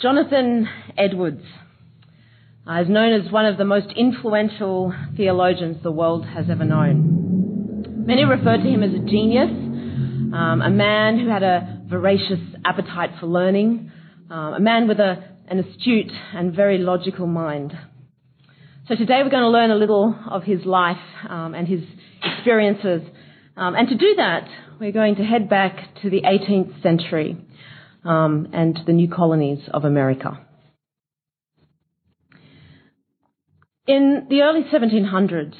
Jonathan Edwards is known as one of the most influential theologians the world has ever known. Many refer to him as a genius, a man who had a voracious appetite for learning, a man with an astute and very logical mind. So today we're going to learn a little of his life and his experiences. And to do that, we're going to head back to the 18th century and the new colonies of America. In the early 1700s,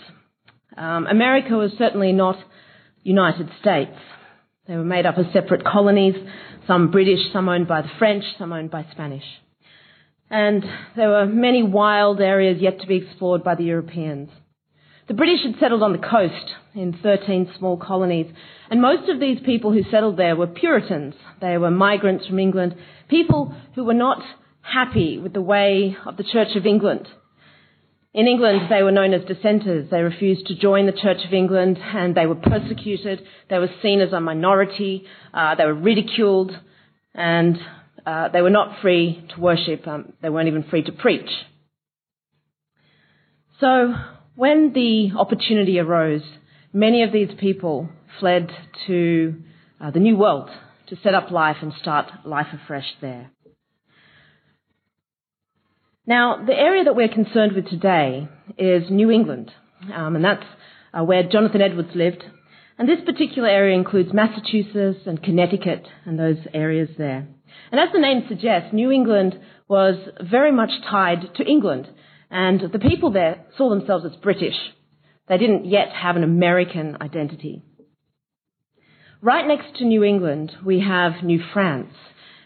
America was certainly not United States. They were made up of separate colonies, some British, some owned by the French, some owned by Spanish. And there were many wild areas yet to be explored by the Europeans. The British had settled on the coast in 13 small colonies, and most of these people who settled there were Puritans. They were migrants from England, people who were not happy with the way of the Church of England. In England, they were known as dissenters. They refused to join the Church of England, and they were persecuted. They were seen as a minority. They were ridiculed, and they were not free to worship. They weren't even free to preach. So when the opportunity arose, many of these people fled to the New World to set up life and start life afresh there. Now, the area that we're concerned with today is New England, and that's where Jonathan Edwards lived. And this particular area includes Massachusetts and Connecticut and those areas there. And as the name suggests, New England was very much tied to England, and the people there saw themselves as British. They didn't yet have an American identity. Right next to New England, we have New France.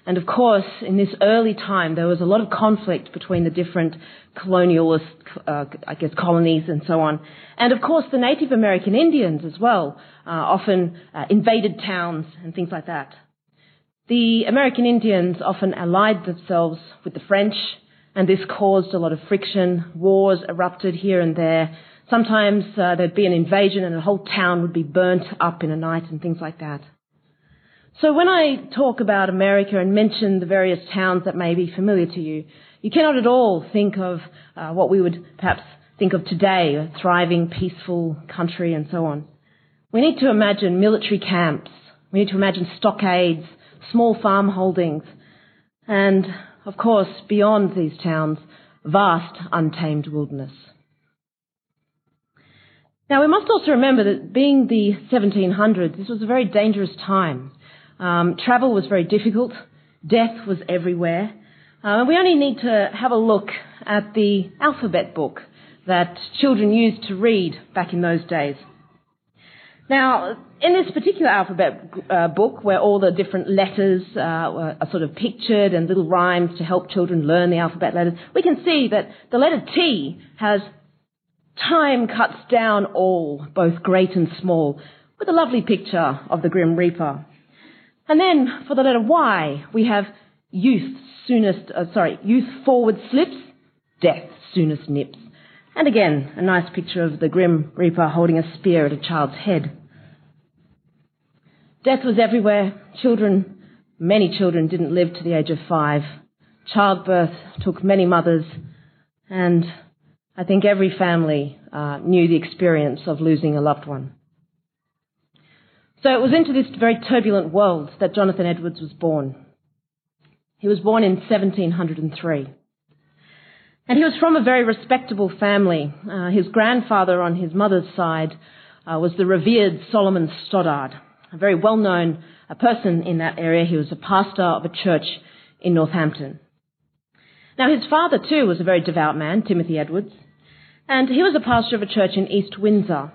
And of course, in this early time, there was a lot of conflict between the different colonialist, colonies and so on. And of course, the Native American Indians as well, often invaded towns and things like that. The American Indians often allied themselves with the French, and this caused a lot of friction. Wars erupted here and there. Sometimes there'd be an invasion and a whole town would be burnt up in a night and things like that. So when I talk about America and mention the various towns that may be familiar to you, you cannot at all think of what we would perhaps think of today, a thriving, peaceful country and so on. We need to imagine military camps. We need to imagine stockades, small farm holdings, and, of course, beyond these towns, vast, untamed wilderness. Now, we must also remember that being the 1700s, this was a very dangerous time. Travel was very difficult. Death was everywhere. And we only need to have a look at the alphabet book that children used to read back in those days. Now, in this particular alphabet book, where all the different letters are sort of pictured and little rhymes to help children learn the alphabet letters, we can see that the letter T has "Time cuts down all, both great and small," with a lovely picture of the Grim Reaper. And then for the letter Y, we have "Youth forward slips, death soonest nips." And again, a nice picture of the Grim Reaper holding a spear at a child's head. Death was everywhere. Children, many children didn't live to the age of 5. Childbirth took many mothers, and I think every family knew the experience of losing a loved one. So it was into this very turbulent world that Jonathan Edwards was born. He was born in 1703. And he was from a very respectable family. His grandfather on his mother's side was the revered Solomon Stoddard, a very well-known person in that area. He was a pastor of a church in Northampton. Now, his father, too, was a very devout man, Timothy Edwards, and he was a pastor of a church in East Windsor.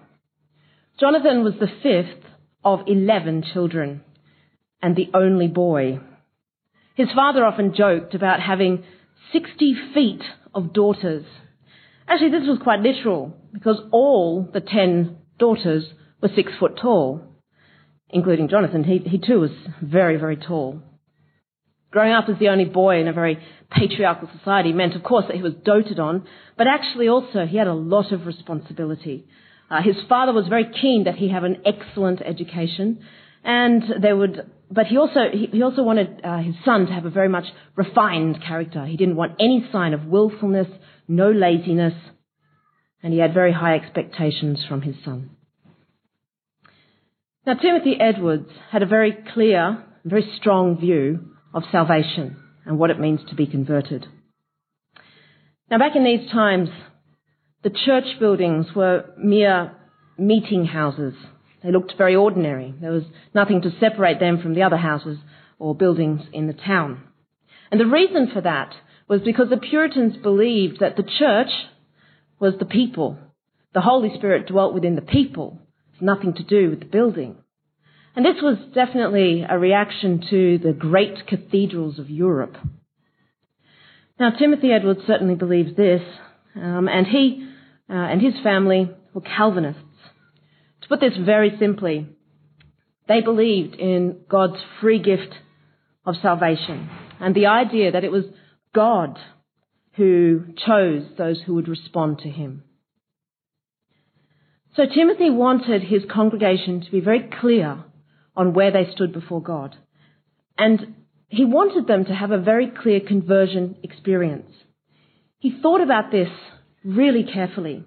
Jonathan was the 5th of 11 children and the only boy. His father often joked about having 60 feet of daughters. Actually, this was quite literal, because all the 10 daughters were 6 foot tall, including Jonathan. He too was very, very tall. Growing up as the only boy in a very patriarchal society meant, of course, that he was doted on, but actually also he had a lot of responsibility. His father was very keen that he have an excellent education, and they would. But he also wanted his son to have a very much refined character. He didn't want any sign of willfulness, no laziness, and he had very high expectations from his son. Now, Timothy Edwards had a very clear, very strong view of salvation and what it means to be converted. Now, back in these times, the church buildings were mere meeting houses. They looked very ordinary. There was nothing to separate them from the other houses or buildings in the town. And the reason for that was because the Puritans believed that the church was the people. The Holy Spirit dwelt within the people. It's nothing to do with the building. And this was definitely a reaction to the great cathedrals of Europe. Now, Timothy Edwards certainly believes this, and he and his family were Calvinists. To put this very simply, they believed in God's free gift of salvation and the idea that it was God who chose those who would respond to him. So Timothy wanted his congregation to be very clear on where they stood before God, and he wanted them to have a very clear conversion experience. He thought about this really carefully.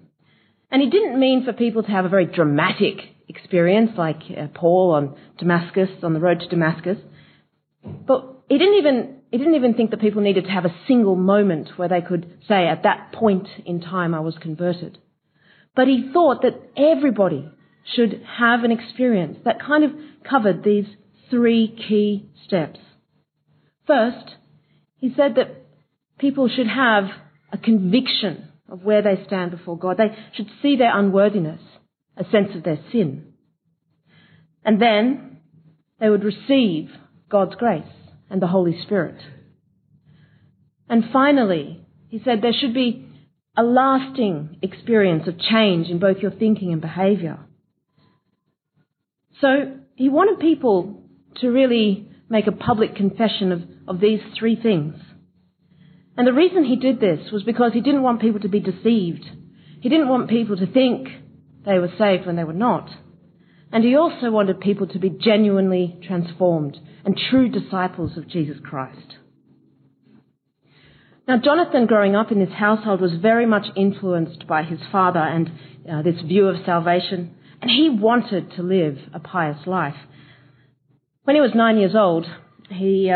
And he didn't mean for people to have a very dramatic experience like Paul on Damascus, on the road to Damascus. But he didn't even think that people needed to have a single moment where they could say, at that point in time I was converted. But he thought that everybody should have an experience that kind of covered these three key steps. First, he said that people should have a conviction of where they stand before God. They should see their unworthiness, a sense of their sin. And then they would receive God's grace and the Holy Spirit. And finally, he said there should be a lasting experience of change in both your thinking and behaviour. So he wanted people to really make a public confession of these three things. And the reason he did this was because he didn't want people to be deceived. He didn't want people to think they were saved when they were not. And he also wanted people to be genuinely transformed and true disciples of Jesus Christ. Now, Jonathan, growing up in this household, was very much influenced by his father and this view of salvation, and he wanted to live a pious life. When he was 9 years old, he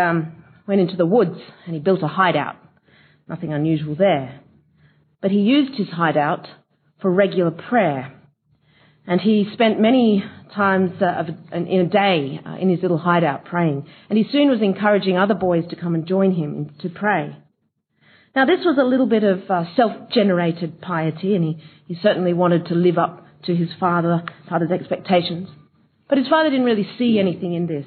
went into the woods and he built a hideout. Nothing unusual there. But he used his hideout for regular prayer. And he spent many times in a day in his little hideout praying. And he soon was encouraging other boys to come and join him to pray. Now, this was a little bit of self-generated piety, and he certainly wanted to live up to his father's expectations. But his father didn't really see anything in this.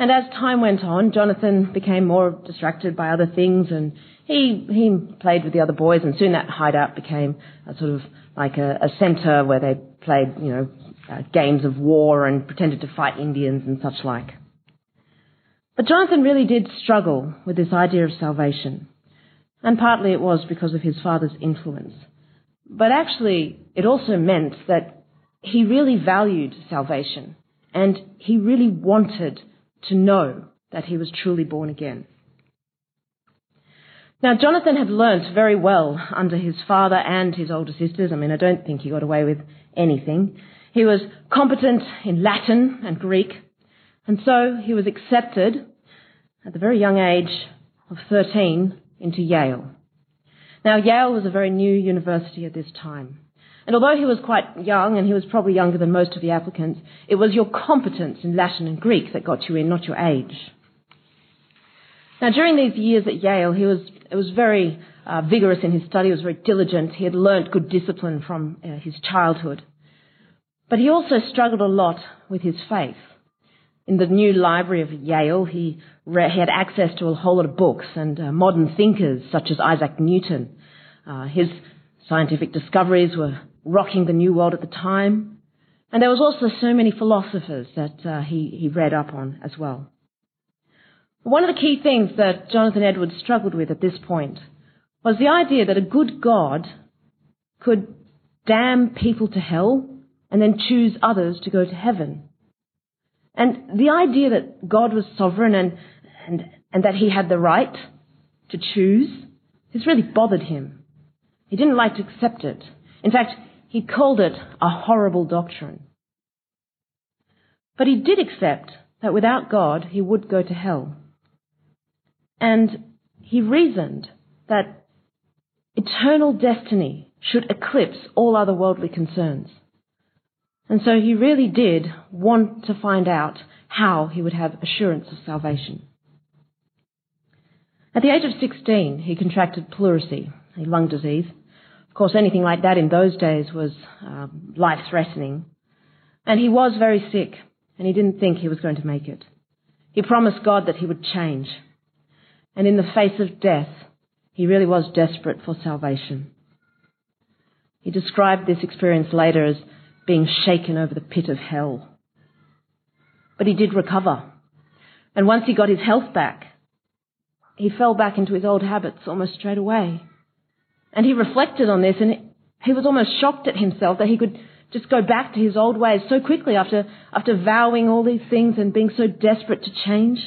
And as time went on, Jonathan became more distracted by other things, and he played with the other boys, and soon that hideout became a sort of like a centre where they played, games of war and pretended to fight Indians and such like. But Jonathan really did struggle with this idea of salvation, and partly it was because of his father's influence. But actually, it also meant that he really valued salvation, and he really wanted to know that he was truly born again. Now, Jonathan had learnt very well under his father and his older sisters. I mean, I don't think he got away with anything. He was competent in Latin and Greek, and so he was accepted at the very young age of 13 into Yale. Now, Yale was a very new university at this time. And although he was quite young, and he was probably younger than most of the applicants, it was your competence in Latin and Greek that got you in, not your age. Now, during these years at Yale, he was very vigorous in his study. He was very diligent. He had learnt good discipline from his childhood. But he also struggled a lot with his faith. In the new library of Yale, he had access to a whole lot of books and modern thinkers such as Isaac Newton. His scientific discoveries were rocking the New World at the time. And there was also so many philosophers that he read up on as well. One of the key things that Jonathan Edwards struggled with at this point was the idea that a good God could damn people to hell and then choose others to go to heaven. And the idea that God was sovereign and that he had the right to choose has really bothered him. He didn't like to accept it. In fact, he called it a horrible doctrine. But he did accept that without God, he would go to hell. And he reasoned that eternal destiny should eclipse all other worldly concerns. And so he really did want to find out how he would have assurance of salvation. At the age of 16, he contracted pleurisy, a lung disease. Of course, anything like that in those days was life-threatening. And he was very sick, and he didn't think he was going to make it. He promised God that he would change. And in the face of death, he really was desperate for salvation. He described this experience later as being shaken over the pit of hell. But he did recover. And once he got his health back, he fell back into his old habits almost straight away. And he reflected on this, and he was almost shocked at himself that he could just go back to his old ways so quickly after vowing all these things and being so desperate to change.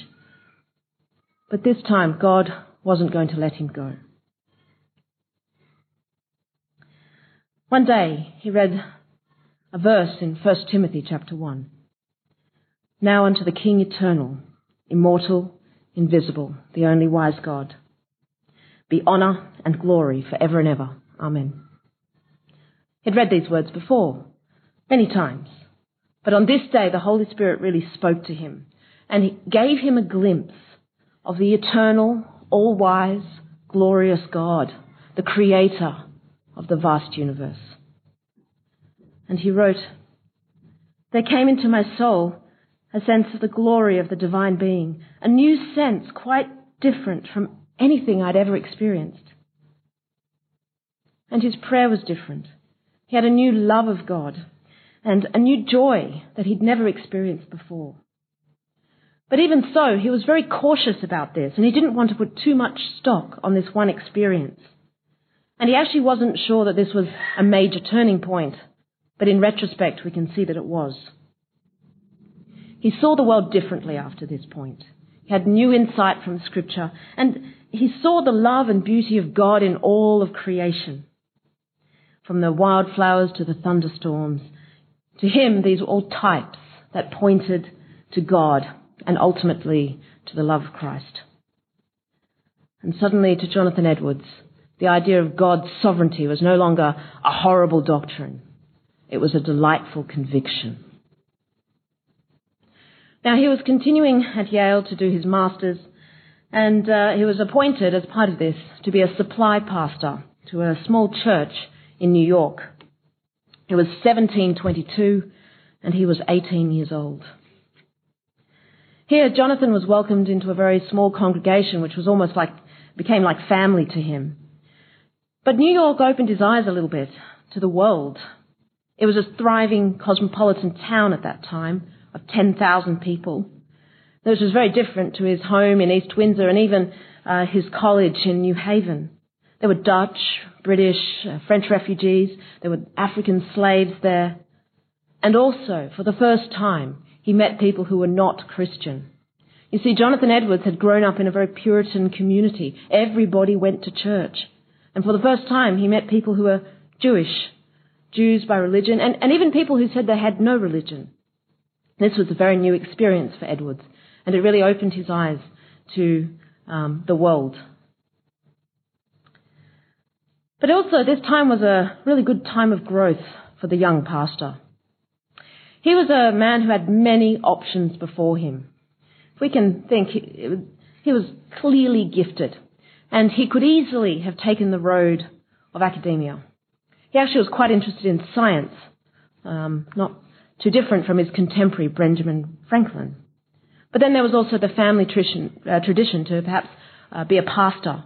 But this time, God wasn't going to let him go. One day, he read a verse in 1 Timothy chapter 1. Now unto the King eternal, immortal, invisible, the only wise God, be honour and glory for ever and ever. Amen. He'd read these words before, many times, but on this day the Holy Spirit really spoke to him and he gave him a glimpse of the eternal, all-wise, glorious God, the creator of the vast universe. And he wrote, there came into my soul a sense of the glory of the divine being, a new sense quite different from anything I'd ever experienced. And his prayer was different. He had a new love of God and a new joy that he'd never experienced before. But even so, he was very cautious about this, and he didn't want to put too much stock on this one experience. And he actually wasn't sure that this was a major turning point. But in retrospect, we can see that it was. He saw the world differently after this point. He had new insight from Scripture, and he saw the love and beauty of God in all of creation. From the wildflowers to the thunderstorms, to him, these were all types that pointed to God and ultimately to the love of Christ. And suddenly, to Jonathan Edwards, the idea of God's sovereignty was no longer a horrible doctrine. It was a delightful conviction. Now, he was continuing at Yale to do his master's, and he was appointed as part of this to be a supply pastor to a small church in New York. It was 1722, and he was 18 years old. Here, Jonathan was welcomed into a very small congregation, which was almost like, became like family to him. But New York opened his eyes a little bit to the world. It was a thriving cosmopolitan town at that time of 10,000 people. This was very different to his home in East Windsor and even his college in New Haven. There were Dutch, British, French refugees. There were African slaves there. And also, for the first time, he met people who were not Christian. You see, Jonathan Edwards had grown up in a very Puritan community. Everybody went to church. And for the first time, he met people who were Jewish, Jews by religion, and even people who said they had no religion. This was a very new experience for Edwards, and it really opened his eyes to the world. But also, this time was a really good time of growth for the young pastor. He was a man who had many options before him. If we can think, he was clearly gifted, and he could easily have taken the road of academia. He actually was quite interested in science, not too different from his contemporary Benjamin Franklin. But then there was also the family tradition to perhaps be a pastor.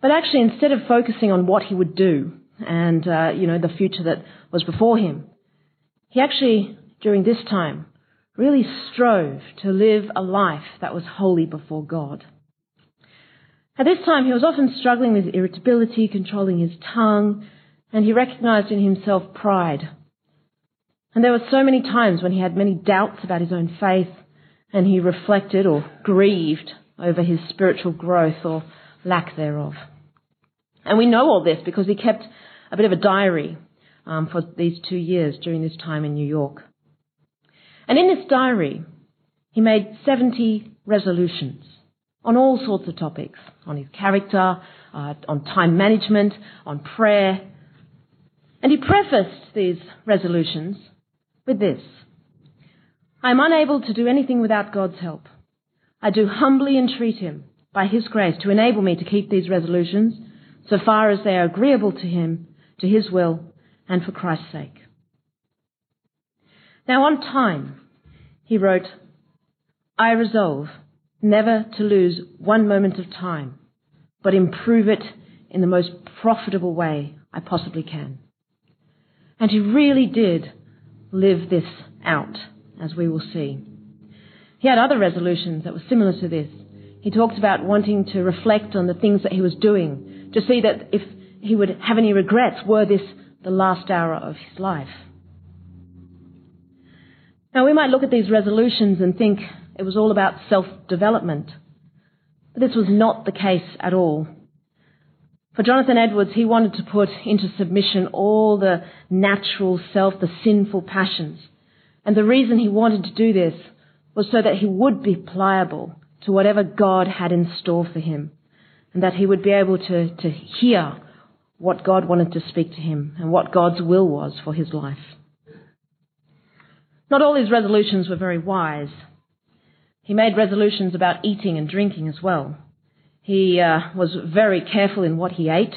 But actually, instead of focusing on what he would do and the future that was before him, he actually, during this time, really strove to live a life that was holy before God. At this time, he was often struggling with irritability, controlling his tongue, and he recognized in himself pride. And there were so many times when he had many doubts about his own faith, and he reflected or grieved over his spiritual growth or lack thereof. And we know all this because he kept a bit of a diary for these 2 years during this time in New York. And in this diary, he made 70 resolutions on all sorts of topics, on his character, on time management, on prayer. And he prefaced these resolutions with this: I am unable to do anything without God's help. I do humbly entreat him by his grace to enable me to keep these resolutions so far as they are agreeable to him, to his will, and for Christ's sake. Now on time, he wrote, I resolve never to lose one moment of time, but improve it in the most profitable way I possibly can. And he really did live this out, as we will see. He had other resolutions that were similar to this. He talked about wanting to reflect on the things that he was doing, to see that if he would have any regrets, were this the last hour of his life. Now, we might look at these resolutions and think it was all about self-development, but this was not the case at all. For Jonathan Edwards, he wanted to put into submission all the natural self, the sinful passions. And the reason he wanted to do this was so that he would be pliable to whatever God had in store for him, and that he would be able to hear what God wanted to speak to him and what God's will was for his life. Not all his resolutions were very wise. He made resolutions about eating and drinking as well. He was very careful in what he ate,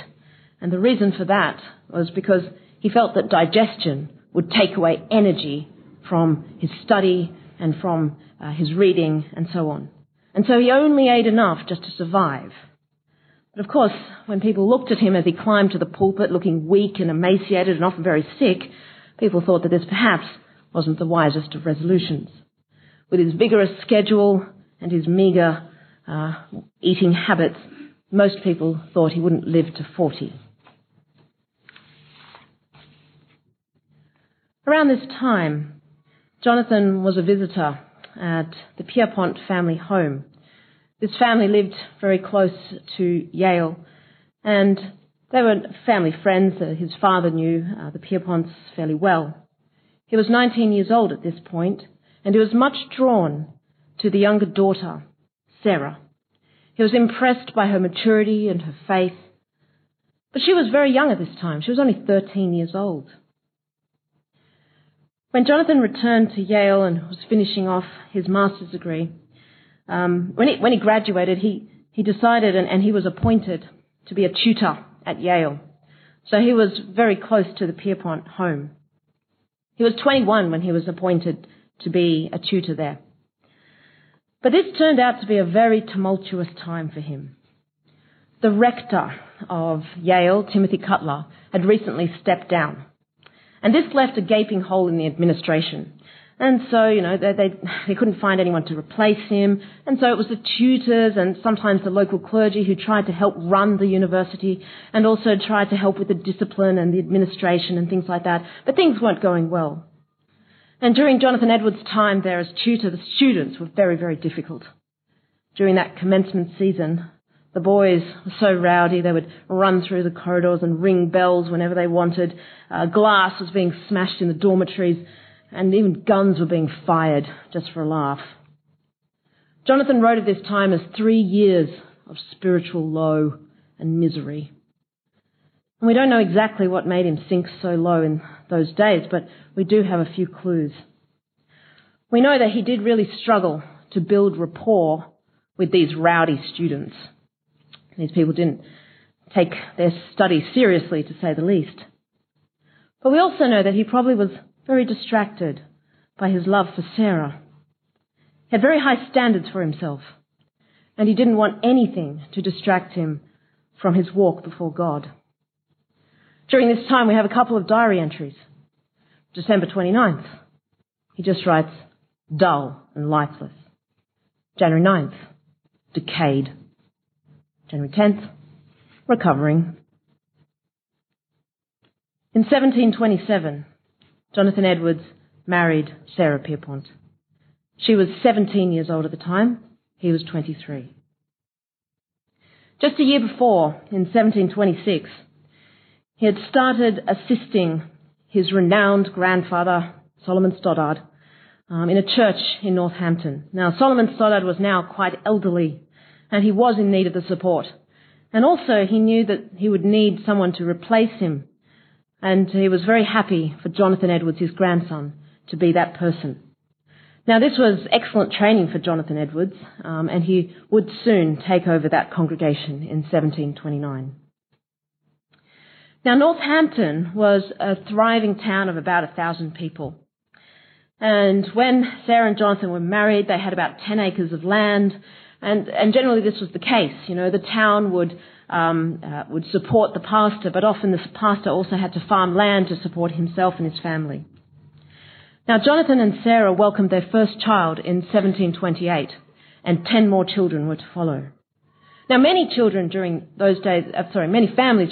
and the reason for that was because he felt that digestion would take away energy from his study and from his reading and so on. And so he only ate enough just to survive. But of course, when people looked at him as he climbed to the pulpit looking weak and emaciated and often very sick, people thought that this perhaps wasn't the wisest of resolutions. With his vigorous schedule and his meagre eating habits, most people thought he wouldn't live to 40. Around this time, Jonathan was a visitor at the Pierpont family home. This family lived very close to Yale, and they were family friends. His father knew the Pierponts fairly well. He was 19 years old at this point, and he was much drawn to the younger daughter, Sarah. He was impressed by her maturity and her faith, but she was very young at this time. She was only 13 years old. When Jonathan returned to Yale and was finishing off his master's degree, when he graduated, he decided and he was appointed to be a tutor at Yale. So he was very close to the Pierpont home. He was 21 when he was appointed to be a tutor there. But this turned out to be a very tumultuous time for him. The rector of Yale, Timothy Cutler, had recently stepped down. And this left a gaping hole in the administration. And so, you know, they couldn't find anyone to replace him. And so it was the tutors and sometimes the local clergy who tried to help run the university and also tried to help with the discipline and the administration and things like that. But things weren't going well. And during Jonathan Edwards' time there as tutor, the students were very, very difficult. During that commencement season, the boys were so rowdy, they would run through the corridors and ring bells whenever they wanted. Glass was being smashed in the dormitories, and even guns were being fired just for a laugh. Jonathan wrote of this time as 3 years of spiritual low and misery. And we don't know exactly what made him sink so low in those days, but we do have a few clues. We know that he did really struggle to build rapport with these rowdy students. These people didn't take their study seriously, to say the least. But we also know that he probably was very distracted by his love for Sarah. He had very high standards for himself, and he didn't want anything to distract him from his walk before God. During this time, we have a couple of diary entries. December 29th, he just writes, dull and lifeless. January 9th, decayed. January 10th, recovering. In 1727, Jonathan Edwards married Sarah Pierpont. She was 17 years old at the time. He was 23. Just a year before, in 1726, he had started assisting his renowned grandfather, Solomon Stoddard, in a church in Northampton. Now, Solomon Stoddard was now quite elderly, and he was in need of the support. And also, he knew that he would need someone to replace him, and he was very happy for Jonathan Edwards, his grandson, to be that person. Now, this was excellent training for Jonathan Edwards, and he would soon take over that congregation in 1729. Now, Northampton was a thriving town of about 1,000 people. And when Sarah and Jonathan were married, they had about 10 acres of land. And generally this was the case. You know, the town would support the pastor, but often the pastor also had to farm land to support himself and his family. Now, Jonathan and Sarah welcomed their first child in 1728, and 10 more children were to follow. Now, many families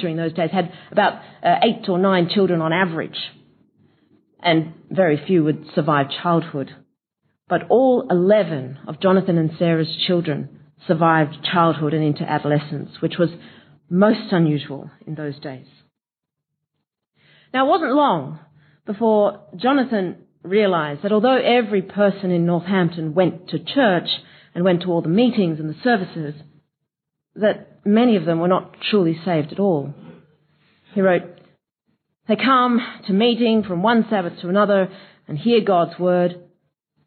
during those days had about 8 or 9 children on average, and very few would survive childhood. But all 11 of Jonathan and Sarah's children survived childhood and into adolescence, which was most unusual in those days. Now, it wasn't long before Jonathan realized that although every person in Northampton went to church and went to all the meetings and the services, that many of them were not truly saved at all. He wrote, "They come to meeting from one Sabbath to another and hear God's word,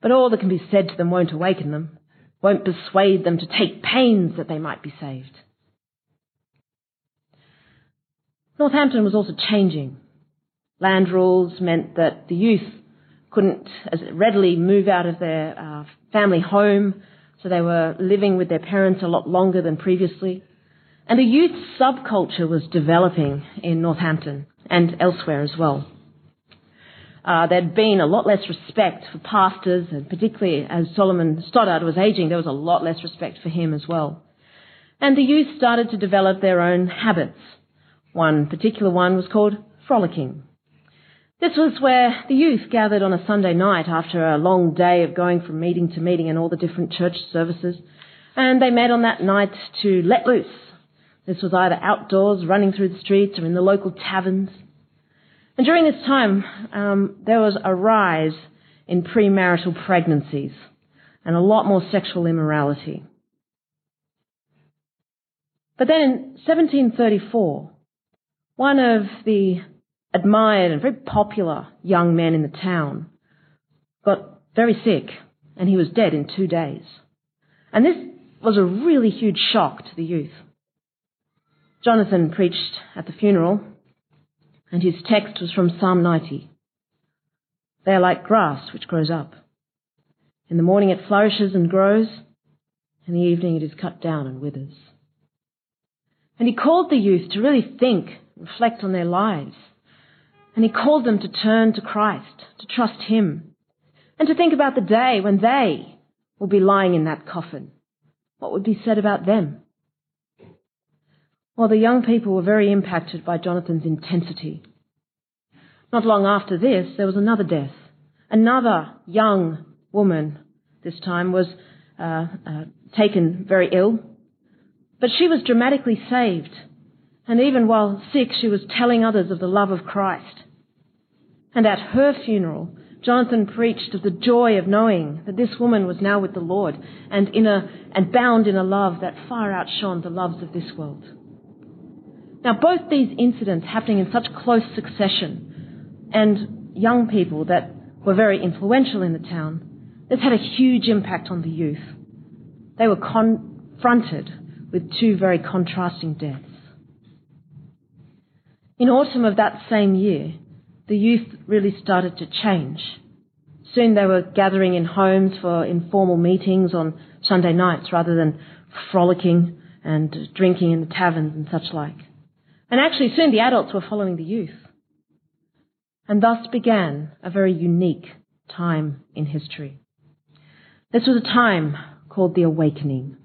but all that can be said to them won't awaken them, won't persuade them to take pains that they might be saved." Northampton was also changing. Land rules meant that the youth couldn't as readily move out of their family home, so they were living with their parents a lot longer than previously. And a youth subculture was developing in Northampton and elsewhere as well. There'd been a lot less respect for pastors, and particularly as Solomon Stoddard was aging, there was a lot less respect for him as well. And the youth started to develop their own habits. One particular one was called frolicking. This was where the youth gathered on a Sunday night after a long day of going from meeting to meeting and all the different church services, and they met on that night to let loose. This was either outdoors, running through the streets, or in the local taverns. And during this time, there was a rise in premarital pregnancies and a lot more sexual immorality. But then in 1734, one of the admired and very popular young men in the town got very sick, and he was dead in 2 days. And this was a really huge shock to the youth. Jonathan preached at the funeral, and his text was from Psalm 90. "They are like grass which grows up. In the morning it flourishes and grows. In the evening it is cut down and withers." And he called the youth to really think, reflect on their lives. And he called them to turn to Christ, to trust him, and to think about the day when they will be lying in that coffin. What would be said about them? Well, the young people were very impacted by Jonathan's intensity. Not long after this, there was another death. Another young woman, this time, was taken very ill. But she was dramatically saved. And even while sick, she was telling others of the love of Christ. And at her funeral, Jonathan preached of the joy of knowing that this woman was now with the Lord and bound in a love that far outshone the loves of this world. Now, both these incidents happening in such close succession and young people that were very influential in the town, this had a huge impact on the youth. They were confronted with two very contrasting deaths. In autumn of that same year, the youth really started to change. Soon they were gathering in homes for informal meetings on Sunday nights rather than frolicking and drinking in the taverns and such like. And actually soon the adults were following the youth. And thus began a very unique time in history. This was a time called the Awakening,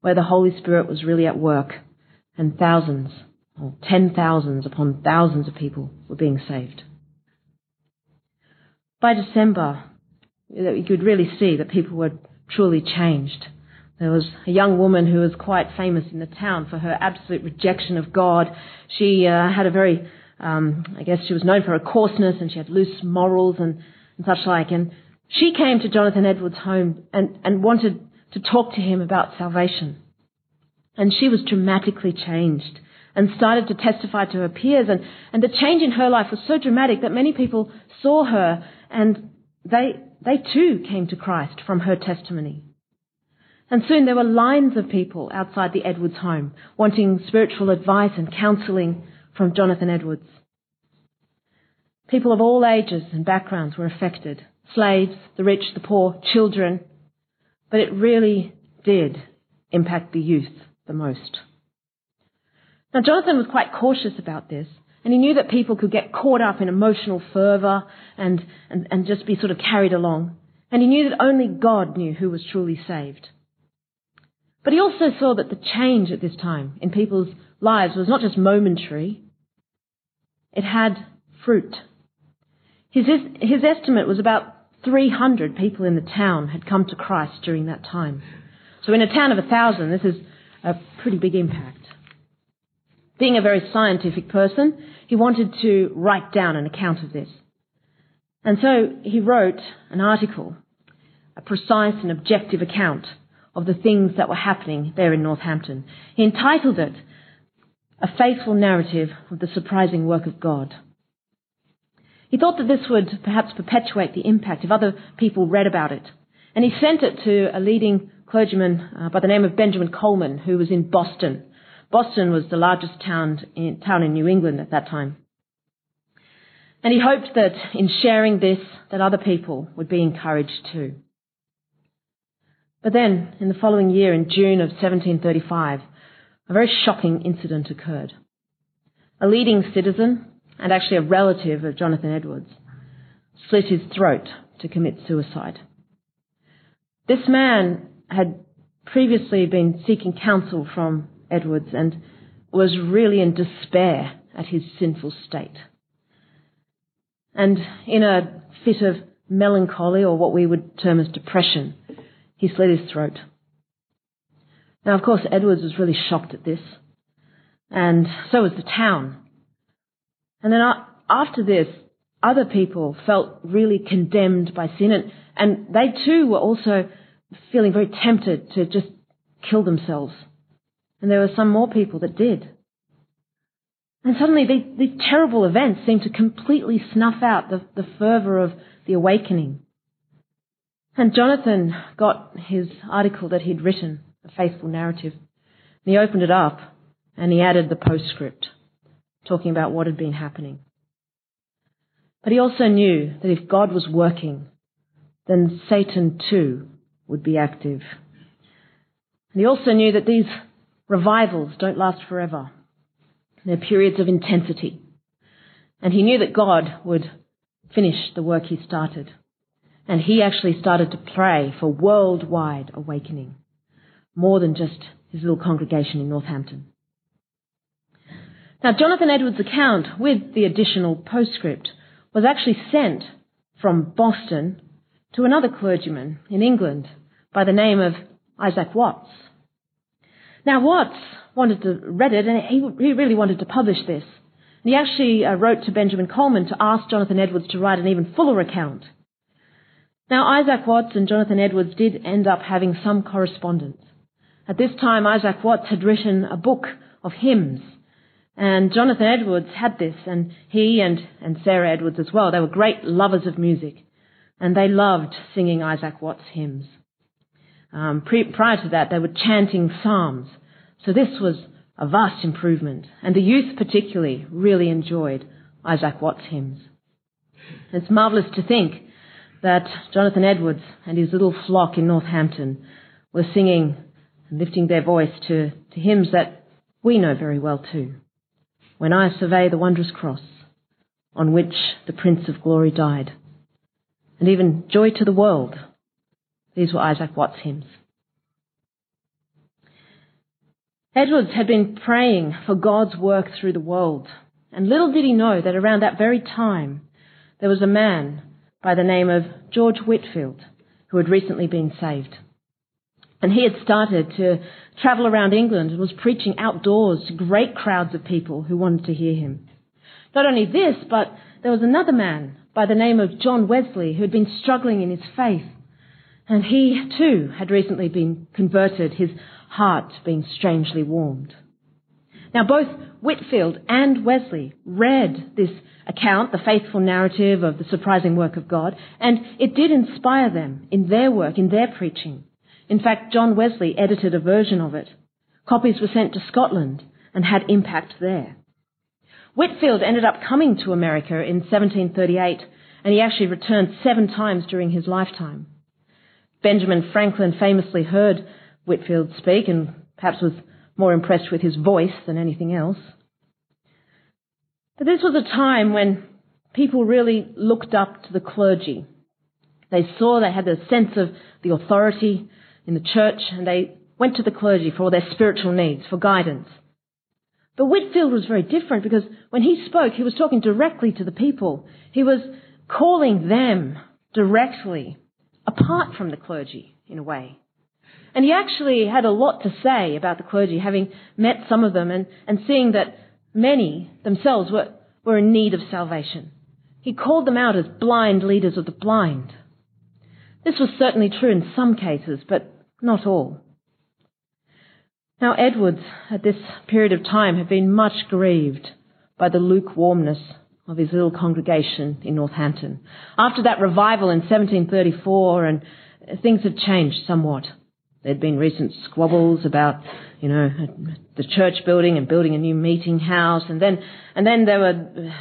where the Holy Spirit was really at work, and thousands, or 10,000s upon thousands of people, were being saved. by December, you could really see that people were truly changed. There was a young woman who was quite famous in the town for her absolute rejection of God. She had a very, I guess she was known for her coarseness, and she had loose morals and such like. And she came to Jonathan Edwards' home and wanted to talk to him about salvation. And she was dramatically changed and started to testify to her peers. And the change in her life was so dramatic that many people saw her, and they too came to Christ from her testimony. And soon there were lines of people outside the Edwards home wanting spiritual advice and counselling from Jonathan Edwards. People of all ages and backgrounds were affected. Slaves, the rich, the poor, children. But it really did impact the youth the most. Now, Jonathan was quite cautious about this, and he knew that people could get caught up in emotional fervour and just be sort of carried along. And he knew that only God knew who was truly saved. But he also saw that the change at this time in people's lives was not just momentary. It had fruit. His estimate was about 300 people in the town had come to Christ during that time. So in a town of 1,000, this is a pretty big impact. Being a very scientific person, he wanted to write down an account of this. And so he wrote an article, a precise and objective account of the things that were happening there in Northampton. He entitled it, A Faithful Narrative of the Surprising Work of God. He thought that this would perhaps perpetuate the impact if other people read about it. And he sent it to a leading clergyman by the name of Benjamin Coleman, who was in Boston. Boston was the largest town in New England at that time. And he hoped that in sharing this, that other people would be encouraged too. But then, in the following year, in June of 1735, a very shocking incident occurred. A leading citizen, and actually a relative of Jonathan Edwards, slit his throat to commit suicide. This man had previously been seeking counsel from Edwards and was really in despair at his sinful state. And in a fit of melancholy, or what we would term as depression, he slit his throat. Now, of course, Edwards was really shocked at this, and so was the town. And then after this, other people felt really condemned by sin, and they too were also feeling very tempted to just kill themselves. And there were some more people that did. And suddenly these terrible events seemed to completely snuff out the fervour of the awakening. And Jonathan got his article that he'd written, A Faithful Narrative, and he opened it up and he added the postscript, talking about what had been happening. But he also knew that if God was working, then Satan too would be active. And he also knew that these revivals don't last forever. They're periods of intensity. And he knew that God would finish the work he started. And he actually started to pray for worldwide awakening, more than just his little congregation in Northampton. Now, Jonathan Edwards' account, with the additional postscript, was actually sent from Boston to another clergyman in England by the name of Isaac Watts. Now, Watts wanted to read it, and he really wanted to publish this. And he actually wrote to Benjamin Coleman to ask Jonathan Edwards to write an even fuller account. Now, Isaac Watts and Jonathan Edwards did end up having some correspondence. At this time, Isaac Watts had written a book of hymns, and Jonathan Edwards had this, and he and Sarah Edwards as well, they were great lovers of music, and they loved singing Isaac Watts' hymns. Prior to that, they were chanting psalms. So this was a vast improvement, and the youth particularly really enjoyed Isaac Watts' hymns. It's marvellous to think that Jonathan Edwards and his little flock in Northampton were singing and lifting their voice to hymns that we know very well too. When I survey the wondrous cross on which the Prince of Glory died, and even Joy to the World, these were Isaac Watts' hymns. Edwards had been praying for God's work through the world, and little did he know that around that very time there was a man by the name of George Whitefield, who had recently been saved. And he had started to travel around England and was preaching outdoors to great crowds of people who wanted to hear him. Not only this, but there was another man by the name of John Wesley who had been struggling in his faith. And he, too, had recently been converted, his heart being strangely warmed. Now, both Whitefield and Wesley read this account, The Faithful Narrative of the Surprising Work of God, and it did inspire them in their work, in their preaching. In fact, John Wesley edited a version of it. Copies were sent to Scotland and had impact there. Whitefield ended up coming to America in 1738, and he actually returned 7 times during his lifetime. Benjamin Franklin famously heard Whitefield speak and perhaps was more impressed with his voice than anything else. But this was a time when people really looked up to the clergy. They saw they had a sense of the authority in the church, and they went to the clergy for all their spiritual needs, for guidance. But Whitefield was very different, because when he spoke, he was talking directly to the people. He was calling them directly, apart from the clergy, in a way. And he actually had a lot to say about the clergy, having met some of them and seeing that many themselves were in need of salvation. He called them out as blind leaders of the blind. This was certainly true in some cases, but not all. Now, Edwards, at this period of time, had been much grieved by the lukewarmness of his little congregation in Northampton. After that revival in 1734, and things had changed somewhat. There'd been recent squabbles about, the church building and building a new meeting house, and then there were...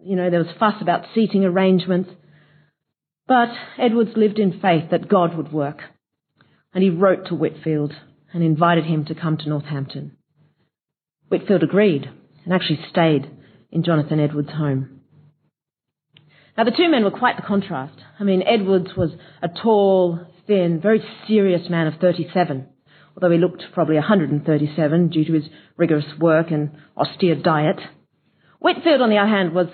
there was fuss about seating arrangements. But Edwards lived in faith that God would work. And he wrote to Whitefield and invited him to come to Northampton. Whitefield agreed and actually stayed in Jonathan Edwards' home. Now, the two men were quite the contrast. Edwards was a tall, thin, very serious man of 37, although he looked probably 137 due to his rigorous work and austere diet. Whitefield, on the other hand, was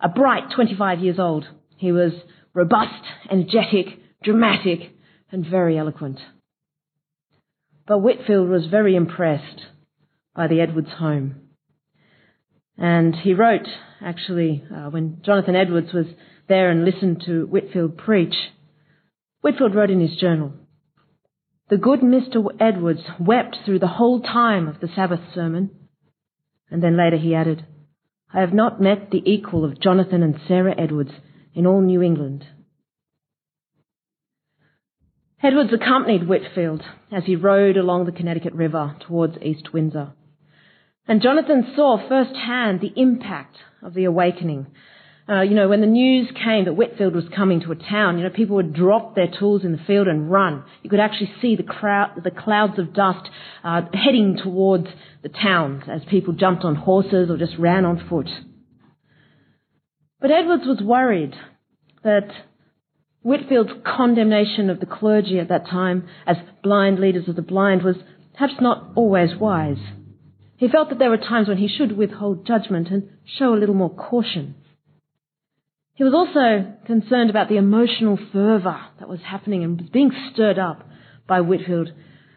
a bright 25 years old. He was robust, energetic, dramatic, and very eloquent. But Whitefield was very impressed by the Edwards home. And he wrote, actually, when Jonathan Edwards was there and listened to Whitefield preach, Whitefield wrote in his journal, "The good Mr. Edwards wept through the whole time of the Sabbath sermon." And then later he added, "I have not met the equal of Jonathan and Sarah Edwards in all New England." Edwards accompanied Whitefield as he rode along the Connecticut River towards East Windsor. And Jonathan saw firsthand the impact of the awakening. When the news came that Whitefield was coming to a town, people would drop their tools in the field and run. You could actually see the clouds of dust heading towards the towns as people jumped on horses or just ran on foot. But Edwards was worried that Whitefield's condemnation of the clergy at that time as blind leaders of the blind was perhaps not always wise. He felt that there were times when he should withhold judgment and show a little more caution. He was also concerned about the emotional fervour that was happening and was being stirred up by Whitefield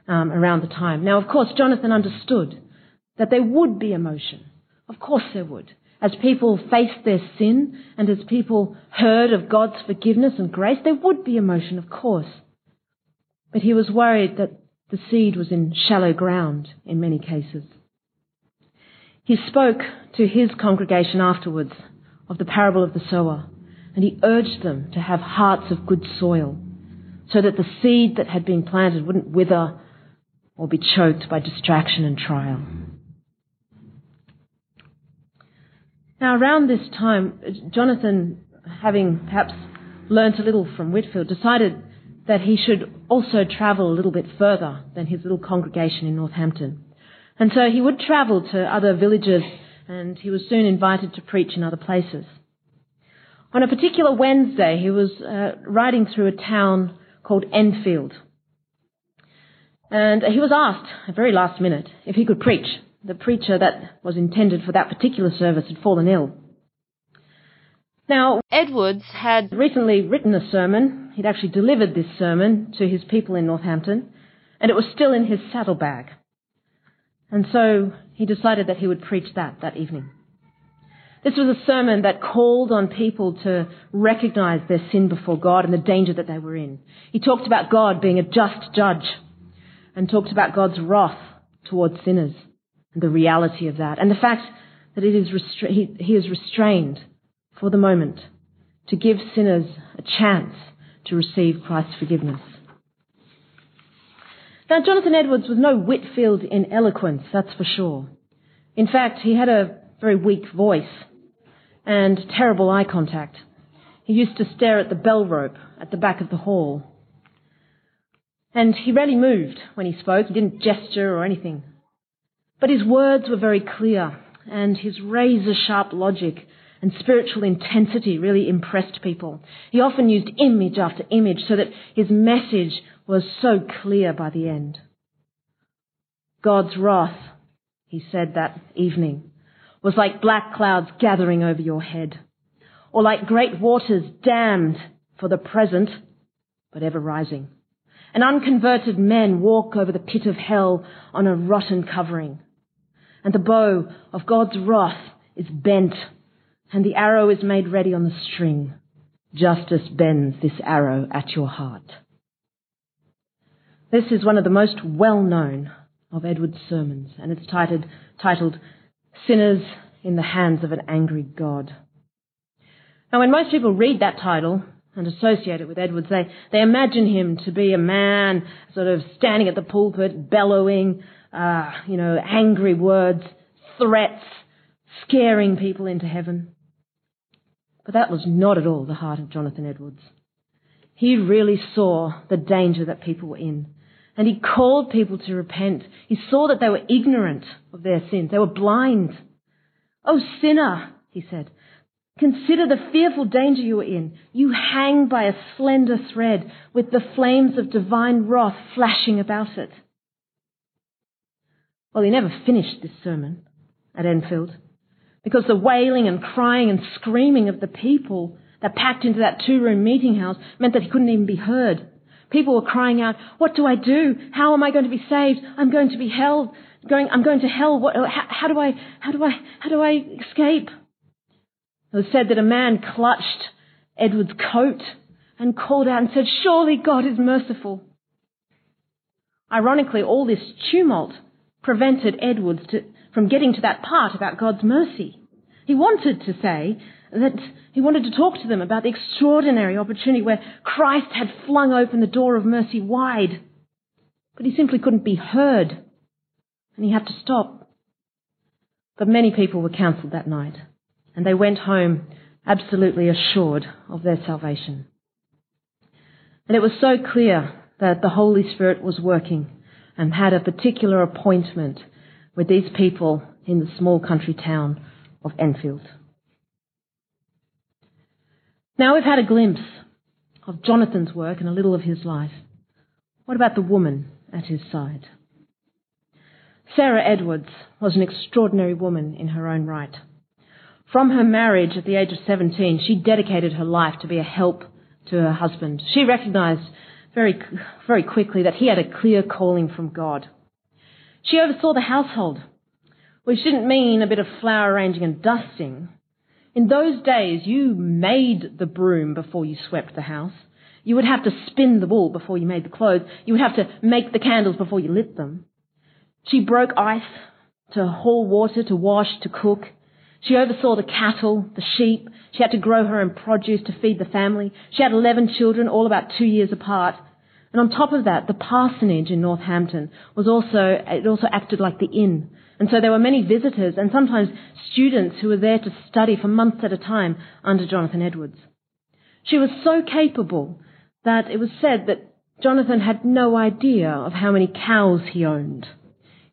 around the time. Now, of course, Jonathan understood that there would be emotion. Of course there would. As people faced their sin and as people heard of God's forgiveness and grace, there would be emotion, of course. But he was worried that the seed was in shallow ground in many cases. He spoke to his congregation afterwards of the parable of the sower, and he urged them to have hearts of good soil so that the seed that had been planted wouldn't wither or be choked by distraction and trial. Now, around this time, Jonathan, having perhaps learnt a little from Whitefield, decided that he should also travel a little bit further than his little congregation in Northampton. And so he would travel to other villages, and he was soon invited to preach in other places. On a particular Wednesday, he was riding through a town called Enfield. And he was asked, at very last minute, if he could preach. The preacher that was intended for that particular service had fallen ill. Now, Edwards had recently written a sermon. He'd actually delivered this sermon to his people in Northampton, and it was still in his saddlebag. And so he decided that he would preach that evening. This was a sermon that called on people to recognize their sin before God and the danger that they were in. He talked about God being a just judge and talked about God's wrath towards sinners and the reality of that, and the fact that it is he is restrained for the moment to give sinners a chance to receive Christ's forgiveness. Now, Jonathan Edwards was no Whitefield in eloquence, that's for sure. In fact, he had a very weak voice and terrible eye contact. He used to stare at the bell rope at the back of the hall. And he rarely moved when he spoke. He didn't gesture or anything. But his words were very clear, and his razor-sharp logic and spiritual intensity really impressed people. He often used image after image so that his message was so clear by the end. God's wrath, he said that evening, was like black clouds gathering over your head, or like great waters dammed for the present, but ever rising. And unconverted men walk over the pit of hell on a rotten covering. And the bow of God's wrath is bent, and the arrow is made ready on the string. Justice bends this arrow at your heart. This is one of the most well-known of Edwards' sermons, and it's titled Sinners in the Hands of an Angry God. Now, when most people read that title and associate it with Edwards, they imagine him to be a man sort of standing at the pulpit, bellowing, angry words, threats, scaring people into heaven. But that was not at all the heart of Jonathan Edwards. He really saw the danger that people were in, and he called people to repent. He saw that they were ignorant of their sins. They were blind. "Oh, sinner," he said, "consider the fearful danger you are in. You hang by a slender thread with the flames of divine wrath flashing about it." Well, he never finished this sermon at Enfield, because the wailing and crying and screaming of the people that packed into that 2-room meeting house meant that he couldn't even be heard. People were crying out, "What do I do? How am I going to be saved? I'm going to be held. I'm going to hell. What, how do I escape?" It was said that a man clutched Edward's coat and called out and said, "Surely God is merciful." Ironically, all this tumult prevented Edwards from getting to that part about God's mercy. He wanted to say that he wanted to talk to them about the extraordinary opportunity where Christ had flung open the door of mercy wide, but he simply couldn't be heard, and he had to stop. But many people were counseled that night, and they went home absolutely assured of their salvation. And it was so clear that the Holy Spirit was working and had a particular appointment with these people in the small country town of Enfield. Now we've had a glimpse of Jonathan's work and a little of his life. What about the woman at his side? Sarah Edwards was an extraordinary woman in her own right. From her marriage at the age of 17, she dedicated her life to be a help to her husband. She recognized very, very quickly that he had a clear calling from God. She oversaw the household, which didn't mean a bit of flower arranging and dusting. In those days, you made the broom before you swept the house. You would have to spin the wool before you made the clothes. You would have to make the candles before you lit them. She broke ice to haul water, to wash, to cook. She oversaw the cattle, the sheep. She had to grow her own produce to feed the family. She had 11 children, all about 2 years apart. And on top of that, the parsonage in Northampton it also acted like the inn. And so there were many visitors and sometimes students who were there to study for months at a time under Jonathan Edwards. She was so capable that it was said that Jonathan had no idea of how many cows he owned.